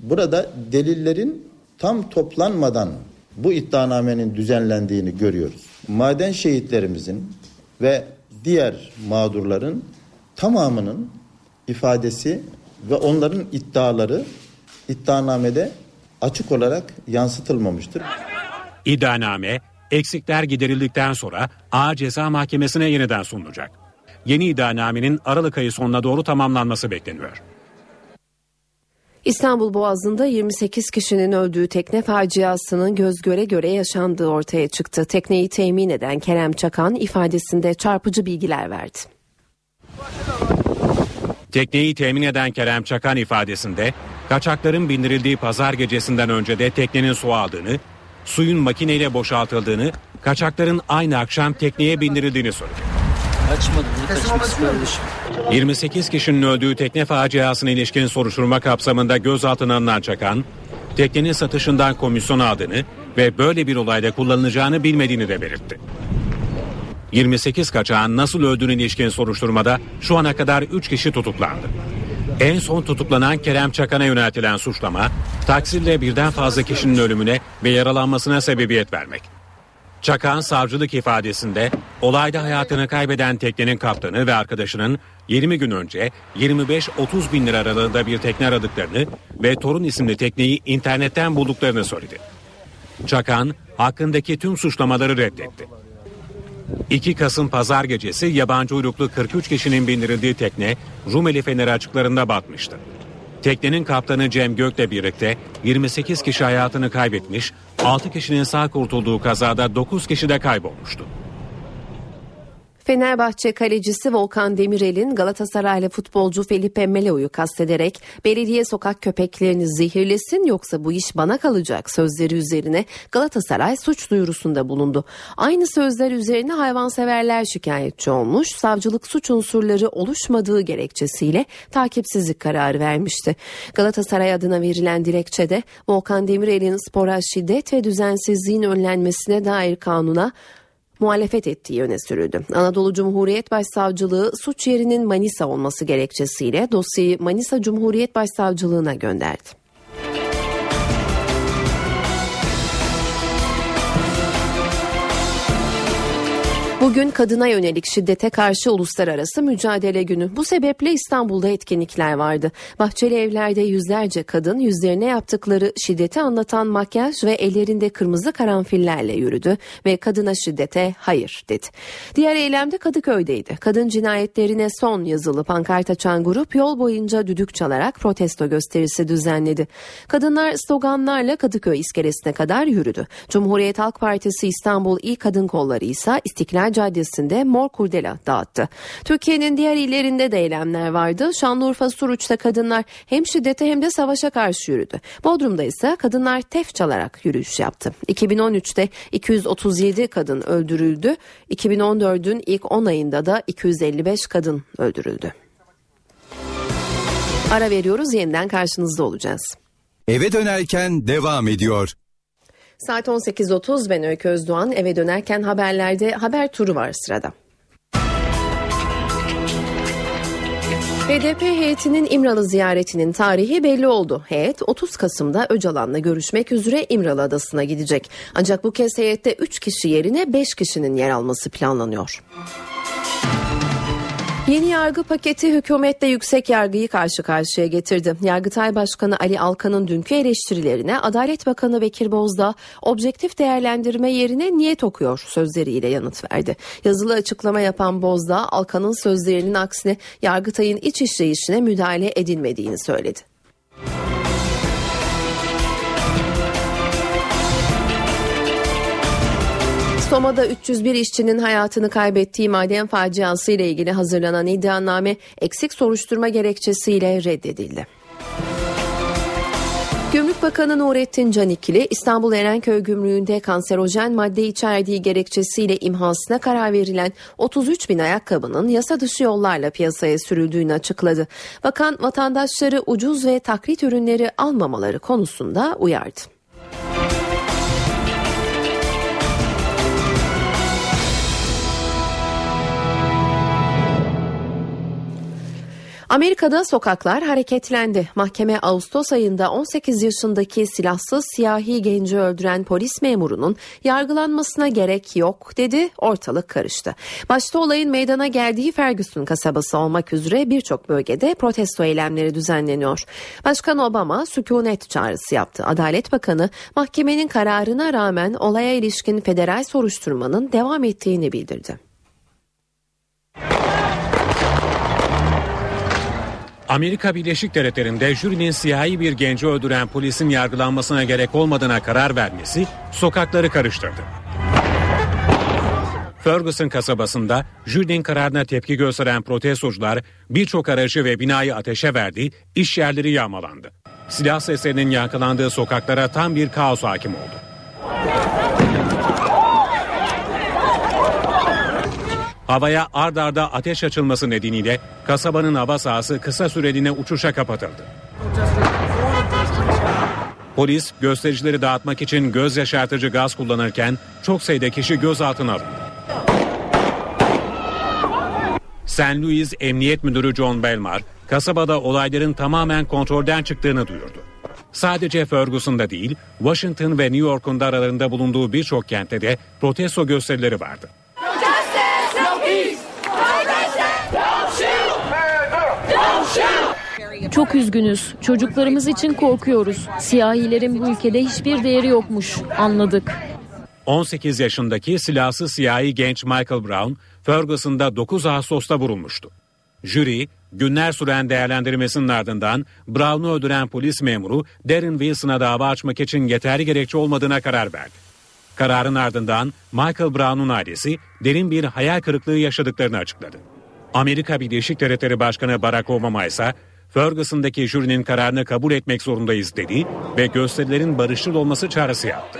Burada delillerin tam toplanmadan bu iddianamenin düzenlendiğini görüyoruz. Maden şehitlerimizin ve diğer mağdurların tamamının ifadesi ve onların iddiaları iddianamede açık olarak yansıtılmamıştır. İddianame eksikler giderildikten sonra Ağır Ceza Mahkemesi'ne yeniden sunulacak. Yeni iddianamenin Aralık ayı sonuna doğru tamamlanması bekleniyor. İstanbul Boğazı'nda 28 kişinin öldüğü tekne faciasının göz göre göre yaşandığı ortaya çıktı. Tekneyi temin eden Kerem Çakan ifadesinde çarpıcı bilgiler verdi. Tekneyi temin eden Kerem Çakan ifadesinde kaçakların bindirildiği pazar gecesinden önce de teknenin su aldığını, suyun makineyle boşaltıldığını, kaçakların aynı akşam tekneye bindirildiğini söyledi. 28 kişinin öldüğü tekne faciasına ilişkin soruşturma kapsamında gözaltına alınan Çakan, teknenin satışından komisyon aldığını ve böyle bir olayda kullanılacağını bilmediğini de belirtti. 28 kaçağın nasıl öldüğüne ilişkin soruşturmada şu ana kadar 3 kişi tutuklandı. En son tutuklanan Kerem Çakan'a yöneltilen suçlama, taksirle birden fazla kişinin ölümüne ve yaralanmasına sebebiyet vermek. Çakan savcılık ifadesinde olayda hayatını kaybeden teknenin kaptanı ve arkadaşının 20 gün önce 25-30 bin lira aralığında bir tekne aradıklarını ve Torun isimli tekneyi internetten bulduklarını söyledi. Çakan hakkındaki tüm suçlamaları reddetti. 2 Kasım pazar gecesi yabancı uyruklu 43 kişinin bindirildiği tekne Rumeli Feneri açıklarında batmıştı. Teknenin kaptanı Cem Gök'le birlikte 28 kişi hayatını kaybetmiş, 6 kişinin sağ kurtulduğu kazada 9 kişi de kaybolmuştu. Fenerbahçe kalecisi Volkan Demirel'in Galatasaraylı futbolcu Felipe Meleo'yu kastederek "Belediye sokak köpeklerini zehirlesin yoksa bu iş bana kalacak" sözleri üzerine Galatasaray suç duyurusunda bulundu. Aynı sözler üzerine hayvanseverler şikayetçi olmuş, savcılık suç unsurları oluşmadığı gerekçesiyle takipsizlik kararı vermişti. Galatasaray adına verilen dilekçede Volkan Demirel'in spora şiddet ve düzensizliğin önlenmesine dair kanuna muhalefet ettiği öne sürüldü. Anadolu Cumhuriyet Başsavcılığı suç yerinin Manisa olması gerekçesiyle dosyayı Manisa Cumhuriyet Başsavcılığına gönderdi. Bugün kadına yönelik şiddete karşı uluslararası mücadele günü. Bu sebeple İstanbul'da etkinlikler vardı. Bahçeli evlerde yüzlerce kadın yüzlerine yaptıkları şiddeti anlatan makyaj ve ellerinde kırmızı karanfillerle yürüdü ve kadına şiddete hayır dedi. Diğer eylemde Kadıköy'deydi. Kadın cinayetlerine son yazılı pankart açan grup yol boyunca düdük çalarak protesto gösterisi düzenledi. Kadınlar sloganlarla Kadıköy iskelesine kadar yürüdü. Cumhuriyet Halk Partisi İstanbul İl Kadın Kolları ise İstiklal Caddesi'nde mor kurdela dağıttı. Türkiye'nin diğer illerinde de eylemler vardı. Şanlıurfa Suruç'ta kadınlar hem şiddete hem de savaşa karşı yürüdü. Bodrum'da ise kadınlar tef çalarak yürüyüş yaptı. 2013'te 237 kadın öldürüldü. 2014'ün ilk 10 ayında da 255 kadın öldürüldü. Ara veriyoruz, yeniden karşınızda olacağız. Eve dönerken devam ediyor. Saat 18.30, ben Öykü Özdoğan. Eve dönerken haberlerde haber turu var sırada. BDP heyetinin İmralı ziyaretinin tarihi belli oldu. Heyet 30 Kasım'da Öcalan'la görüşmek üzere İmralı Adası'na gidecek. Ancak bu kez heyette 3 kişi yerine 5 kişinin yer alması planlanıyor. Yeni yargı paketi hükümetle yüksek yargıyı karşı karşıya getirdi. Yargıtay Başkanı Ali Alkan'ın dünkü eleştirilerine Adalet Bakanı Bekir Bozdağ objektif değerlendirme yerine niyet okuyor sözleriyle yanıt verdi. Yazılı açıklama yapan Bozdağ, Alkan'ın sözlerinin aksine Yargıtay'ın iç işleyişine müdahale edilmediğini söyledi. Soma'da 301 işçinin hayatını kaybettiği maden faciası ile ilgili hazırlanan iddianame eksik soruşturma gerekçesiyle reddedildi. Gümrük Bakanı Nurettin Canikli, İstanbul Erenköy Gümrüğü'nde kanserojen madde içerdiği gerekçesiyle imhasına karar verilen 33 bin ayakkabının yasa dışı yollarla piyasaya sürüldüğünü açıkladı. Bakan, vatandaşları ucuz ve taklit ürünleri almamaları konusunda uyardı. Amerika'da sokaklar hareketlendi. Mahkeme Ağustos ayında 18 yaşındaki silahsız siyahi genci öldüren polis memurunun yargılanmasına gerek yok dedi. Ortalık karıştı. Başta olayın meydana geldiği Ferguson kasabası olmak üzere birçok bölgede protesto eylemleri düzenleniyor. Başkan Obama sükunet çağrısı yaptı. Adalet Bakanı mahkemenin kararına rağmen olaya ilişkin federal soruşturmanın devam ettiğini bildirdi. Amerika Birleşik Devletleri'nde jürinin siyahi bir genci öldüren polisin yargılanmasına gerek olmadığına karar vermesi sokakları karıştırdı. Ferguson kasabasında jürinin kararına tepki gösteren protestocular birçok aracı ve binayı ateşe verdi, iş yerleri yağmalandı. Silah seslerinin yankılandığı sokaklara tam bir kaos hakim oldu. Havaya ard arda ateş açılması nedeniyle kasabanın hava sahası kısa süreliğine uçuşa kapatıldı. Polis göstericileri dağıtmak için göz yaşartıcı gaz kullanırken çok sayıda kişi gözaltına alındı. St. Louis Emniyet Müdürü John Belmar kasabada olayların tamamen kontrolden çıktığını duyurdu. Sadece Ferguson'da değil, Washington ve New York'un da aralarında bulunduğu birçok kentte de protesto gösterileri vardı. Çok üzgünüz. Çocuklarımız için korkuyoruz. Siyahilerin bu ülkede hiçbir değeri yokmuş. Anladık. 18 yaşındaki silahsız siyahi genç Michael Brown, Ferguson'da 9 Ağustos'ta vurulmuştu. Jüri, günler süren değerlendirmesinin ardından Brown'u öldüren polis memuru Darren Wilson'a dava açmak için yeterli gerekçe olmadığına karar verdi. Kararın ardından Michael Brown'un ailesi derin bir hayal kırıklığı yaşadıklarını açıkladı. Amerika Birleşik Devletleri Başkanı Barack Obama ise Ferguson'daki jürinin kararını kabul etmek zorundayız dedi ve gösterilerin barışçıl olması çağrısı yaptı.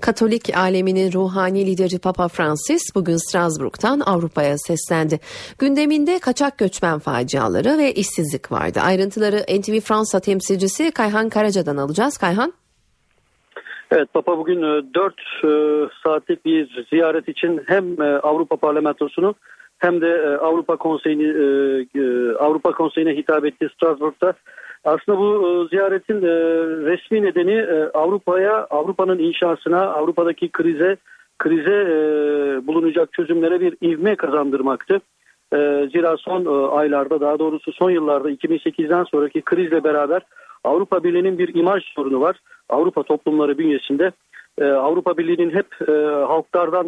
Katolik aleminin ruhani lideri Papa Francis bugün Strasbourg'dan Avrupa'ya seslendi. Gündeminde kaçak göçmen faciaları ve işsizlik vardı. Ayrıntıları NTV Fransa temsilcisi Kayhan Karaca'dan alacağız. Kayhan. Evet, Papa bugün 4 saatlik bir ziyaret için hem Avrupa Parlamentosu'nu hem de Avrupa Konseyi'ne hitap ettiği Strasbourg'da. Aslında bu ziyaretin resmi nedeni Avrupa'nın inşasına, Avrupa'daki krize bulunacak çözümlere bir ivme kazandırmaktı. Zira son aylarda, daha doğrusu son yıllarda 2008'den sonraki krizle beraber Avrupa Birliği'nin bir imaj sorunu var. Avrupa toplumları bünyesinde Avrupa Birliği'nin hep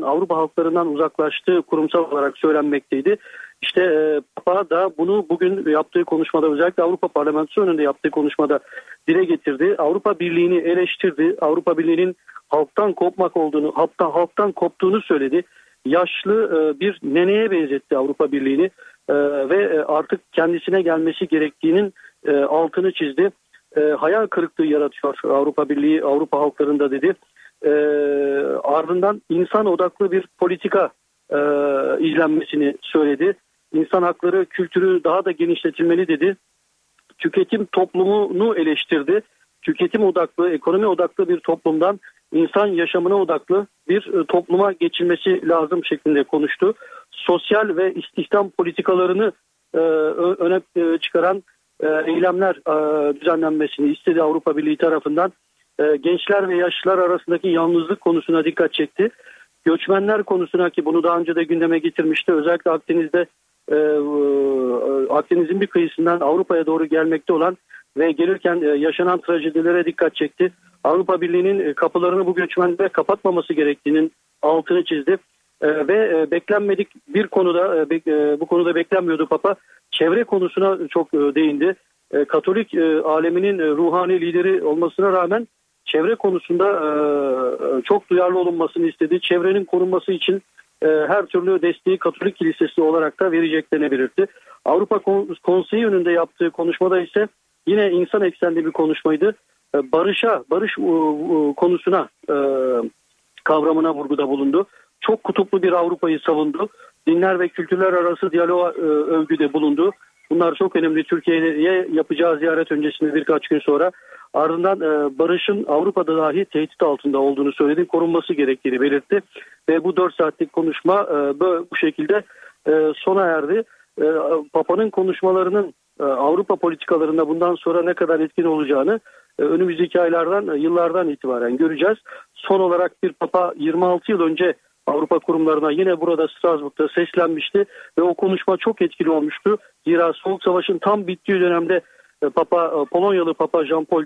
Avrupa halklarından uzaklaştığı kurumsal olarak söylenmekteydi. İşte Papa da bunu bugün yaptığı konuşmada, özellikle Avrupa Parlamentosu önünde yaptığı konuşmada dile getirdi. Avrupa Birliği'ni eleştirdi. Avrupa Birliği'nin halktan koptuğunu söyledi. Yaşlı bir neneye benzetti Avrupa Birliği'ni ve artık kendisine gelmesi gerektiğinin altını çizdi. Hayal kırıklığı yaratıyor Avrupa Birliği Avrupa halklarında dedi. Ardından insan odaklı bir politika izlenmesini söyledi. İnsan hakları kültürü daha da genişletilmeli dedi. Tüketim toplumunu eleştirdi. Tüketim odaklı, ekonomi odaklı bir toplumdan insan yaşamına odaklı bir topluma geçilmesi lazım şeklinde konuştu. Sosyal ve istihdam politikalarını öne çıkaran eylemler düzenlenmesini istedi Avrupa Birliği tarafından. Gençler ve yaşlılar arasındaki yalnızlık konusuna dikkat çekti. Göçmenler konusuna, ki bunu daha önce de gündeme getirmişti. Özellikle Akdeniz'de, Akdeniz'in bir kıyısından Avrupa'ya doğru gelmekte olan ve gelirken yaşanan trajedilere dikkat çekti. Avrupa Birliği'nin kapılarını bu göçmenlere kapatmaması gerektiğinin altını çizdi. Ve beklenmedik bir konuda, bu konuda beklenmiyordu Papa. Çevre konusuna çok değindi. Katolik aleminin ruhani lideri olmasına rağmen çevre konusunda çok duyarlı olunmasını istedi. Çevrenin korunması için her türlü desteği Katolik Kilisesi olarak da vereceklerini belirtti. Avrupa Konseyi önünde yaptığı konuşmada ise yine insan eksenli bir konuşmaydı. Barış konusuna, kavramına vurguda bulundu. Çok kutuplu bir Avrupa'yı savundu. Dinler ve kültürler arası diyaloğa övgüde bulundu. Bunlar çok önemli. Türkiye'ye yapacağı ziyaret öncesinde birkaç gün sonra. Ardından barışın Avrupa'da dahi tehdit altında olduğunu söyledi. Korunması gerektiğini belirtti. Ve bu 4 saatlik konuşma bu şekilde sona erdi. Papa'nın konuşmalarının Avrupa politikalarında bundan sonra ne kadar etkin olacağını önümüzdeki aylardan, yıllardan itibaren göreceğiz. Son olarak bir Papa 26 yıl önce Avrupa kurumlarına yine burada Strasbourg'da seslenmişti ve o konuşma çok etkili olmuştu. Zira Soğuk Savaş'ın tam bittiği dönemde Papa, Polonyalı Papa Jean Paul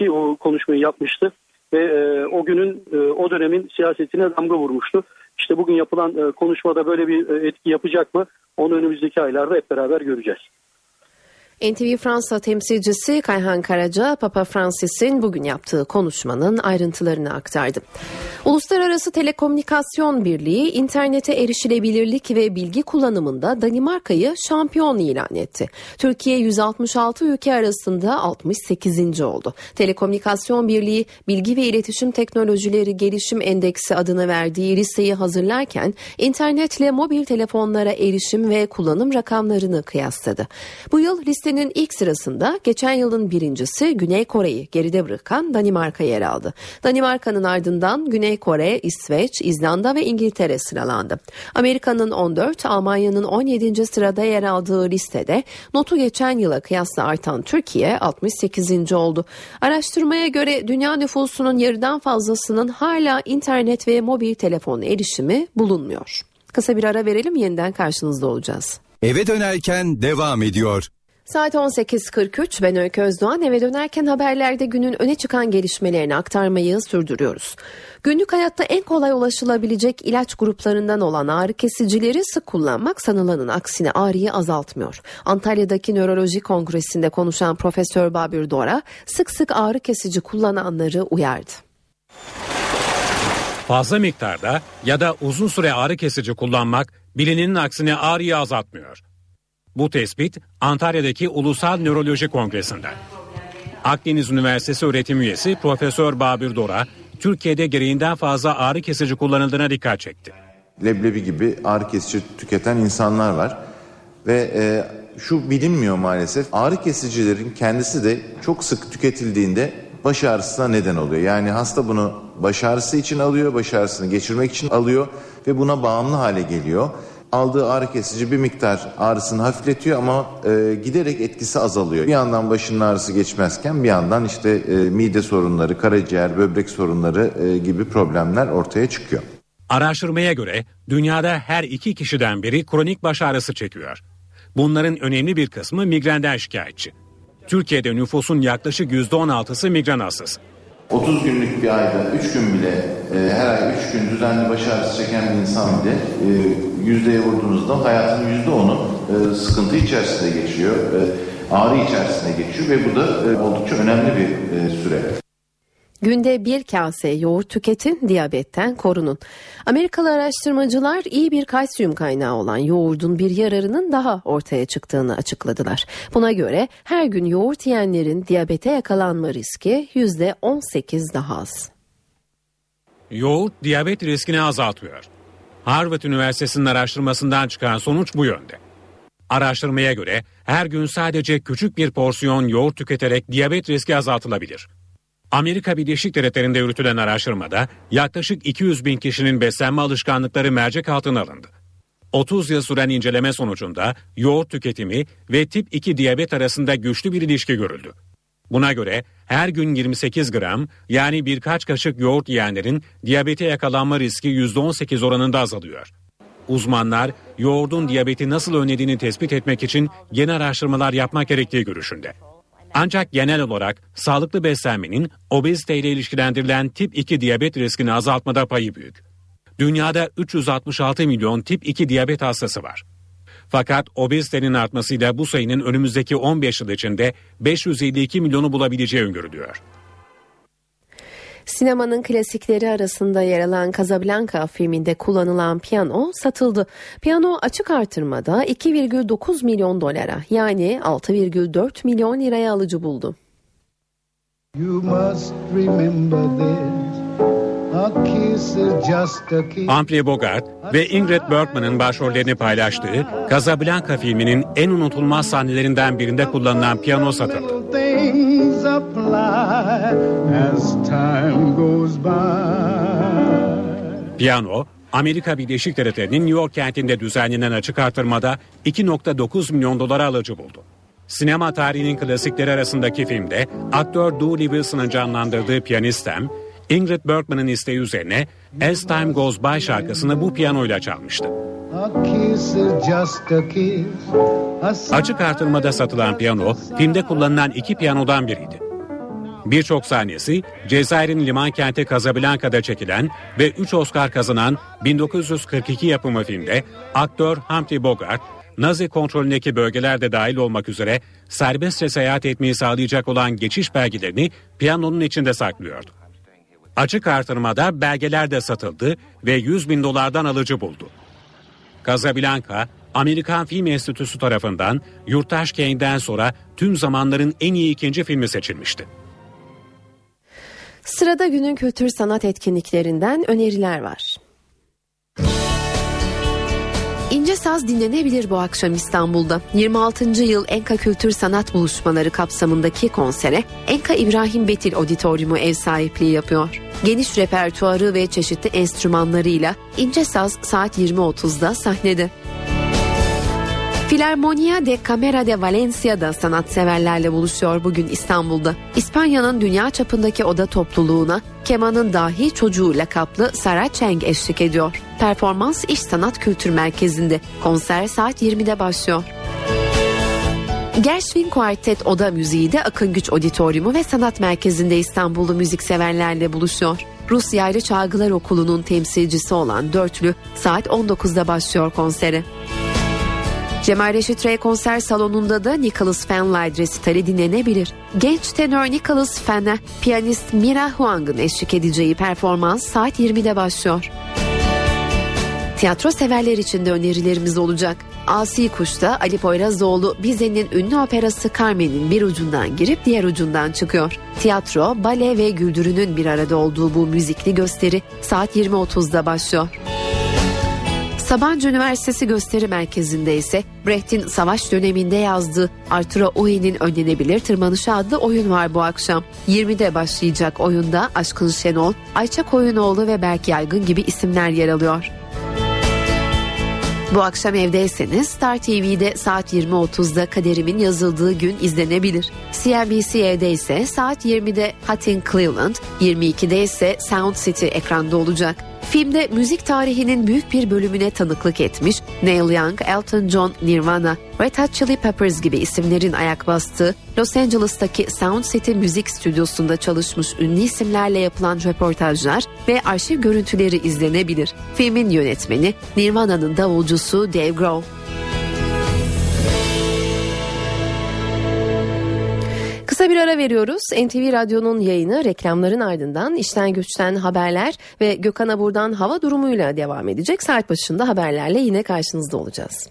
II o konuşmayı yapmıştı ve o günün, o dönemin siyasetine damga vurmuştu. İşte bugün yapılan konuşmada böyle bir etki yapacak mı? Onu önümüzdeki aylarda hep beraber göreceğiz. NTV Fransa temsilcisi Kayhan Karaca, Papa Francis'in bugün yaptığı konuşmanın ayrıntılarını aktardı. Uluslararası Telekomünikasyon Birliği, internete erişilebilirlik ve bilgi kullanımında Danimarka'yı şampiyon ilan etti. Türkiye 166 ülke arasında 68. oldu. Telekomünikasyon Birliği, Bilgi ve İletişim Teknolojileri Gelişim Endeksi adını verdiği listeyi hazırlarken internetle mobil telefonlara erişim ve kullanım rakamlarını kıyasladı. Bu yıl liste ilk sırasında geçen yılın birincisi Güney Kore'yi geride bırakan Danimarka yer aldı. Danimarka'nın ardından Güney Kore, İsveç, İzlanda ve İngiltere sıralandı. Amerika'nın 14, Almanya'nın 17. sırada yer aldığı listede notu geçen yıla kıyasla artan Türkiye 68. oldu. Araştırmaya göre dünya nüfusunun yarıdan fazlasının hala internet ve mobil telefon erişimi bulunmuyor. Kısa bir ara verelim, yeniden karşınızda olacağız. Eve dönerken devam ediyor. Saat 18.43, ben Öykü Özdoğan. Eve dönerken haberlerde günün öne çıkan gelişmelerini aktarmayı sürdürüyoruz. Günlük hayatta en kolay ulaşılabilecek ilaç gruplarından olan ağrı kesicileri sık kullanmak sanılanın aksine ağrıyı azaltmıyor. Antalya'daki nöroloji kongresinde konuşan Profesör Babür Dora sık sık ağrı kesici kullananları uyardı. Fazla miktarda ya da uzun süre ağrı kesici kullanmak bilinenin aksine ağrıyı azaltmıyor. Bu tespit Antalya'daki Ulusal Nöroloji Kongresi'nde. Akdeniz Üniversitesi öğretim üyesi Profesör Babür Dora, Türkiye'de gereğinden fazla ağrı kesici kullanıldığına dikkat çekti. Leblebi gibi ağrı kesici tüketen insanlar var ve şu bilinmiyor maalesef. Ağrı kesicilerin kendisi de çok sık tüketildiğinde baş ağrısına neden oluyor. Yani hasta bunu baş ağrısı için alıyor, baş ağrısını geçirmek için alıyor ve buna bağımlı hale geliyor. Aldığı ağrı kesici bir miktar ağrısını hafifletiyor ama giderek etkisi azalıyor. Bir yandan başının ağrısı geçmezken bir yandan işte mide sorunları, karaciğer, böbrek sorunları gibi problemler ortaya çıkıyor. Araştırmaya göre dünyada her 2 kişiden biri kronik baş ağrısı çekiyor. Bunların önemli bir kısmı migrenden şikayetçi. Türkiye'de nüfusun yaklaşık %16'sı migren hastası. 30 günlük bir ayda 3 gün bile her ay 3 gün düzenli baş ağrısı çeken bir insan bile yüzdeye vurduğunuzda hayatının %10'u sıkıntı içerisinde geçiyor, ağrı içerisinde geçiyor ve bu da oldukça önemli bir süre. Günde 1 kase yoğurt tüketin, diyabetten korunun. Amerikalı araştırmacılar iyi bir kalsiyum kaynağı olan yoğurdun bir yararının daha ortaya çıktığını açıkladılar. Buna göre her gün yoğurt yiyenlerin diyabete yakalanma riski %18 daha az. Yoğurt diyabet riskini azaltıyor. Harvard Üniversitesi'nin araştırmasından çıkan sonuç bu yönde. Araştırmaya göre her gün sadece küçük bir porsiyon yoğurt tüketerek diyabet riski azaltılabilir. Amerika Birleşik Devletleri'nde yürütülen araştırmada yaklaşık 200 bin kişinin beslenme alışkanlıkları mercek altına alındı. 30 yıl süren inceleme sonucunda yoğurt tüketimi ve tip 2 diyabet arasında güçlü bir ilişki görüldü. Buna göre her gün 28 gram yani birkaç kaşık yoğurt yiyenlerin diyabete yakalanma riski %18 oranında azalıyor. Uzmanlar yoğurdun diyabeti nasıl önlediğini tespit etmek için yeni araştırmalar yapmak gerektiği görüşünde. Ancak genel olarak sağlıklı beslenmenin obeziteyle ilişkilendirilen tip 2 diyabet riskini azaltmada payı büyük. Dünyada 366 milyon tip 2 diyabet hastası var. Fakat obezitenin artmasıyla bu sayının önümüzdeki 15 yıl içinde 552 milyonu bulabileceği öngörülüyor. Sinemanın klasikleri arasında yer alan Casablanca filminde kullanılan piyano satıldı. Piyano açık artırmada 2,9 milyon dolara yani 6,4 milyon liraya alıcı buldu. Humphrey Bogart ve Ingrid Bergman'ın başrollerini paylaştığı Casablanca filminin en unutulmaz sahnelerinden birinde kullanılan piyano satıldı. Piyano, Amerika Birleşik Devletleri'nin New York kentinde düzenlenen açık artırmada 2,9 milyon dolara alıcı buldu. Sinema tarihinin klasikleri arasındaki filmde aktör Dewey Wilson'ın canlandırdığı piyanistem, Ingrid Bergman'ın isteği üzerine As Time Goes By şarkısını bu piyanoyla çalmıştı. Açık artırmada satılan piyano, filmde kullanılan 2 piyanodan biriydi. Birçok sahnesi Cezayir'in liman kenti Casablanca'da çekilen ve 3 Oscar kazanan 1942 yapımı filmde aktör Humphrey Bogart, Nazi kontrolündeki bölgeler de dahil olmak üzere serbestçe seyahat etmeyi sağlayacak olan geçiş belgelerini piyanonun içinde saklıyordu. Açık artırmada belgeler de satıldı ve 100 bin dolardan alıcı buldu. Casablanca, Amerikan Film Enstitüsü tarafından Yurttaş Kane'den sonra tüm zamanların en iyi 2. filmi seçilmişti. Sırada günün kültür sanat etkinliklerinden öneriler var. İnce saz dinlenebilir bu akşam İstanbul'da. 26. yıl Enka Kültür Sanat Buluşmaları kapsamındaki konsere Enka İbrahim Betil Auditoriumu ev sahipliği yapıyor. Geniş repertuarı ve çeşitli enstrümanlarıyla İnce Saz saat 20.30'da sahnede. Filarmonia de Camera de Valencia'da sanatseverlerle buluşuyor bugün İstanbul'da. İspanya'nın dünya çapındaki oda topluluğuna kemanın dahi çocuğu lakaplı Sara Cheng eşlik ediyor. Performans İş Sanat Kültür Merkezi'nde. Konser saat 20'de başlıyor. Gershwin Quartet Oda Müziği de Akın Güç Auditoriumu ve Sanat Merkezi'nde İstanbullu müzikseverlerle buluşuyor. Rus Yaylı Çalgılar Okulu'nun temsilcisi olan dörtlü saat 19'da başlıyor konsere. Cemal Reşit Rey konser salonunda da Nicholas Fenlight resitali dinlenebilir. Genç tenör Nicholas Fen'e piyanist Mira Huang'ın eşlik edeceği performans saat 20'de başlıyor. Tiyatro severler için de önerilerimiz olacak. Asi Kuş'ta Ali Poyrazoğlu Bizet'in ünlü operası Carmen'in bir ucundan girip diğer ucundan çıkıyor. Tiyatro, bale ve güldürünün bir arada olduğu bu müzikli gösteri saat 20.30'da başlıyor. Sabancı Üniversitesi Gösteri Merkezi'nde ise Brecht'in savaş döneminde yazdığı Arturo Ohe'nin Önlenebilir Tırmanışı adlı oyun var bu akşam. 20'de başlayacak oyunda Aşkın Şenol, Ayça Koyunoğlu ve Berk Yaygın gibi isimler yer alıyor. Bu akşam evdeyseniz Star TV'de saat 20.30'da Kaderimin Yazıldığı Gün izlenebilir. CNBC'de ise saat 20'de Hot in Cleveland, 22'de ise Sound City ekranda olacak. Filmde müzik tarihinin büyük bir bölümüne tanıklık etmiş Neil Young, Elton John, Nirvana, Red Hot Chili Peppers gibi isimlerin ayak bastığı Los Angeles'taki Sound City müzik stüdyosunda çalışmış ünlü isimlerle yapılan röportajlar ve arşiv görüntüleri izlenebilir. Filmin yönetmeni Nirvana'nın davulcusu Dave Grohl. Kısa bir ara veriyoruz. NTV Radyo'nun yayını reklamların ardından işten güçten haberler ve Gökhan Abur'dan hava durumuyla devam edecek. Saat başında haberlerle yine karşınızda olacağız.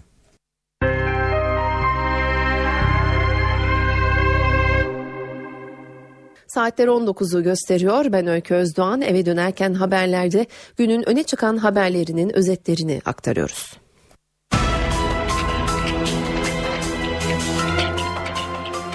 Saatler 19'u gösteriyor. Ben Öykü Özdoğan. Eve dönerken haberlerde günün öne çıkan haberlerinin özetlerini aktarıyoruz.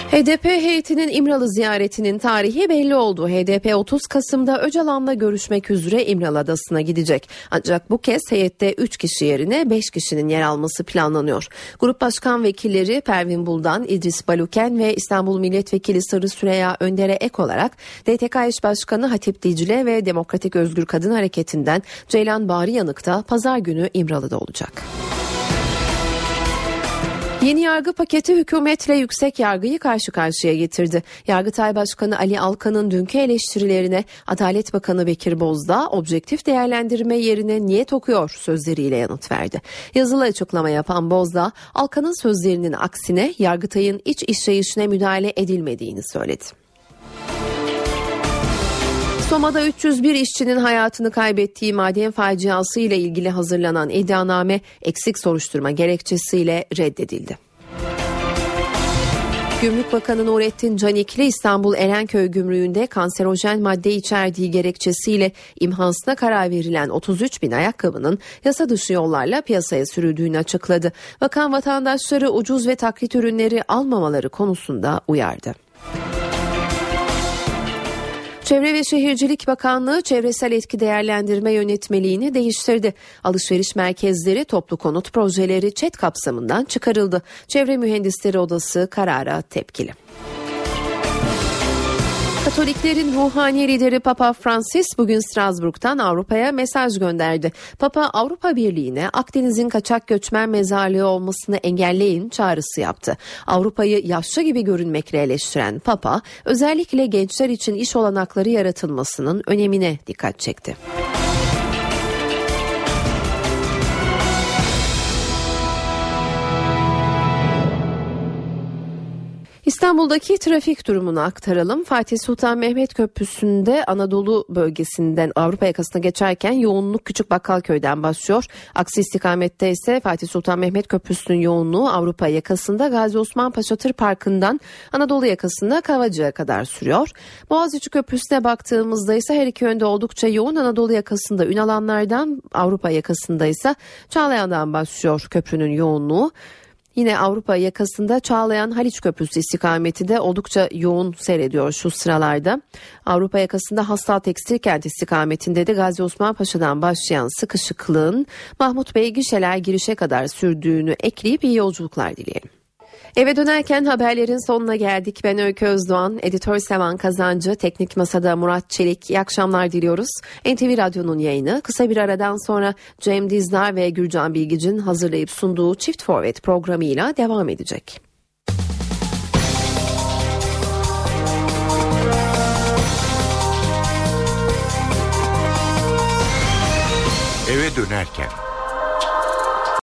HDP heyetinin İmralı ziyaretinin tarihi belli oldu. HDP 30 Kasım'da Öcalan'la görüşmek üzere İmralı Adası'na gidecek. Ancak bu kez heyette 3 kişi yerine 5 kişinin yer alması planlanıyor. Grup başkan vekilleri Pervin Buldan, İdris Baluken ve İstanbul Milletvekili Sarı Süreyya Önder'e ek olarak DTK Eş Başkanı Hatip Dicle ve Demokratik Özgür Kadın Hareketi'nden Ceylan Bağrıyanık da pazar günü İmralı'da olacak. Yeni yargı paketi hükümetle yüksek yargıyı karşı karşıya getirdi. Yargıtay Başkanı Ali Alkan'ın dünkü eleştirilerine Adalet Bakanı Bekir Bozdağ objektif değerlendirme yerine niyet okuyor sözleriyle yanıt verdi. Yazılı açıklama yapan Bozdağ, Alkan'ın sözlerinin aksine Yargıtay'ın iç işleyişine müdahale edilmediğini söyledi. Soma'da 301 işçinin hayatını kaybettiği maden faciası ile ilgili hazırlanan iddianame eksik soruşturma gerekçesiyle reddedildi. Gümrük Bakanı Nurettin Canikli İstanbul Erenköy Gümrüğü'nde kanserojen madde içerdiği gerekçesiyle imhasına karar verilen 33 bin ayakkabının yasa dışı yollarla piyasaya sürüldüğünü açıkladı. Bakan vatandaşları ucuz ve taklit ürünleri almamaları konusunda uyardı. Çevre ve Şehircilik Bakanlığı çevresel etki değerlendirme yönetmeliğini değiştirdi. Alışveriş merkezleri, toplu konut projeleri ÇED kapsamından çıkarıldı. Çevre Mühendisleri Odası karara tepkili. Katoliklerin ruhani lideri Papa Francis bugün Strasbourg'dan Avrupa'ya mesaj gönderdi. Papa Avrupa Birliği'ne Akdeniz'in kaçak göçmen mezarlığı olmasını engelleyin çağrısı yaptı. Avrupa'yı yaşlı gibi görünmekle eleştiren Papa, özellikle gençler için iş olanakları yaratılmasının önemine dikkat çekti. İstanbul'daki trafik durumunu aktaralım. Fatih Sultan Mehmet Köprüsü'nde Anadolu bölgesinden Avrupa yakasına geçerken yoğunluk Küçük Bakkalköy'den başlıyor. Aksi istikamette ise Fatih Sultan Mehmet Köprüsü'nün yoğunluğu Avrupa yakasında Gazi Osman Paşa Tır Parkı'ndan Anadolu yakasında Kavacık'a kadar sürüyor. Boğaziçi Köprüsü'ne baktığımızda ise her iki yönde oldukça yoğun. Anadolu yakasında Ünalanlar'dan, Avrupa yakasında ise Çağlayan'dan başlıyor köprünün yoğunluğu. Yine Avrupa yakasında Çağlayan Haliç Köprüsü istikameti de oldukça yoğun seyrediyor şu sıralarda. Avrupa yakasında Hastal Tekstil Kent istikametinde de Gazi Osman Paşa'dan başlayan sıkışıklığın Mahmut Bey gişeler girişe kadar sürdüğünü ekleyip iyi yolculuklar dileyelim. Eve dönerken haberlerin sonuna geldik. Ben Öykü Özdoğan, editör Sevan Kazancı, teknik masada Murat Çelik. İyi akşamlar diliyoruz. NTV Radyo'nun yayını kısa bir aradan sonra Cem Dizdar ve Gürcan Bilgic'in hazırlayıp sunduğu Çift Forvet programıyla devam edecek. Eve dönerken.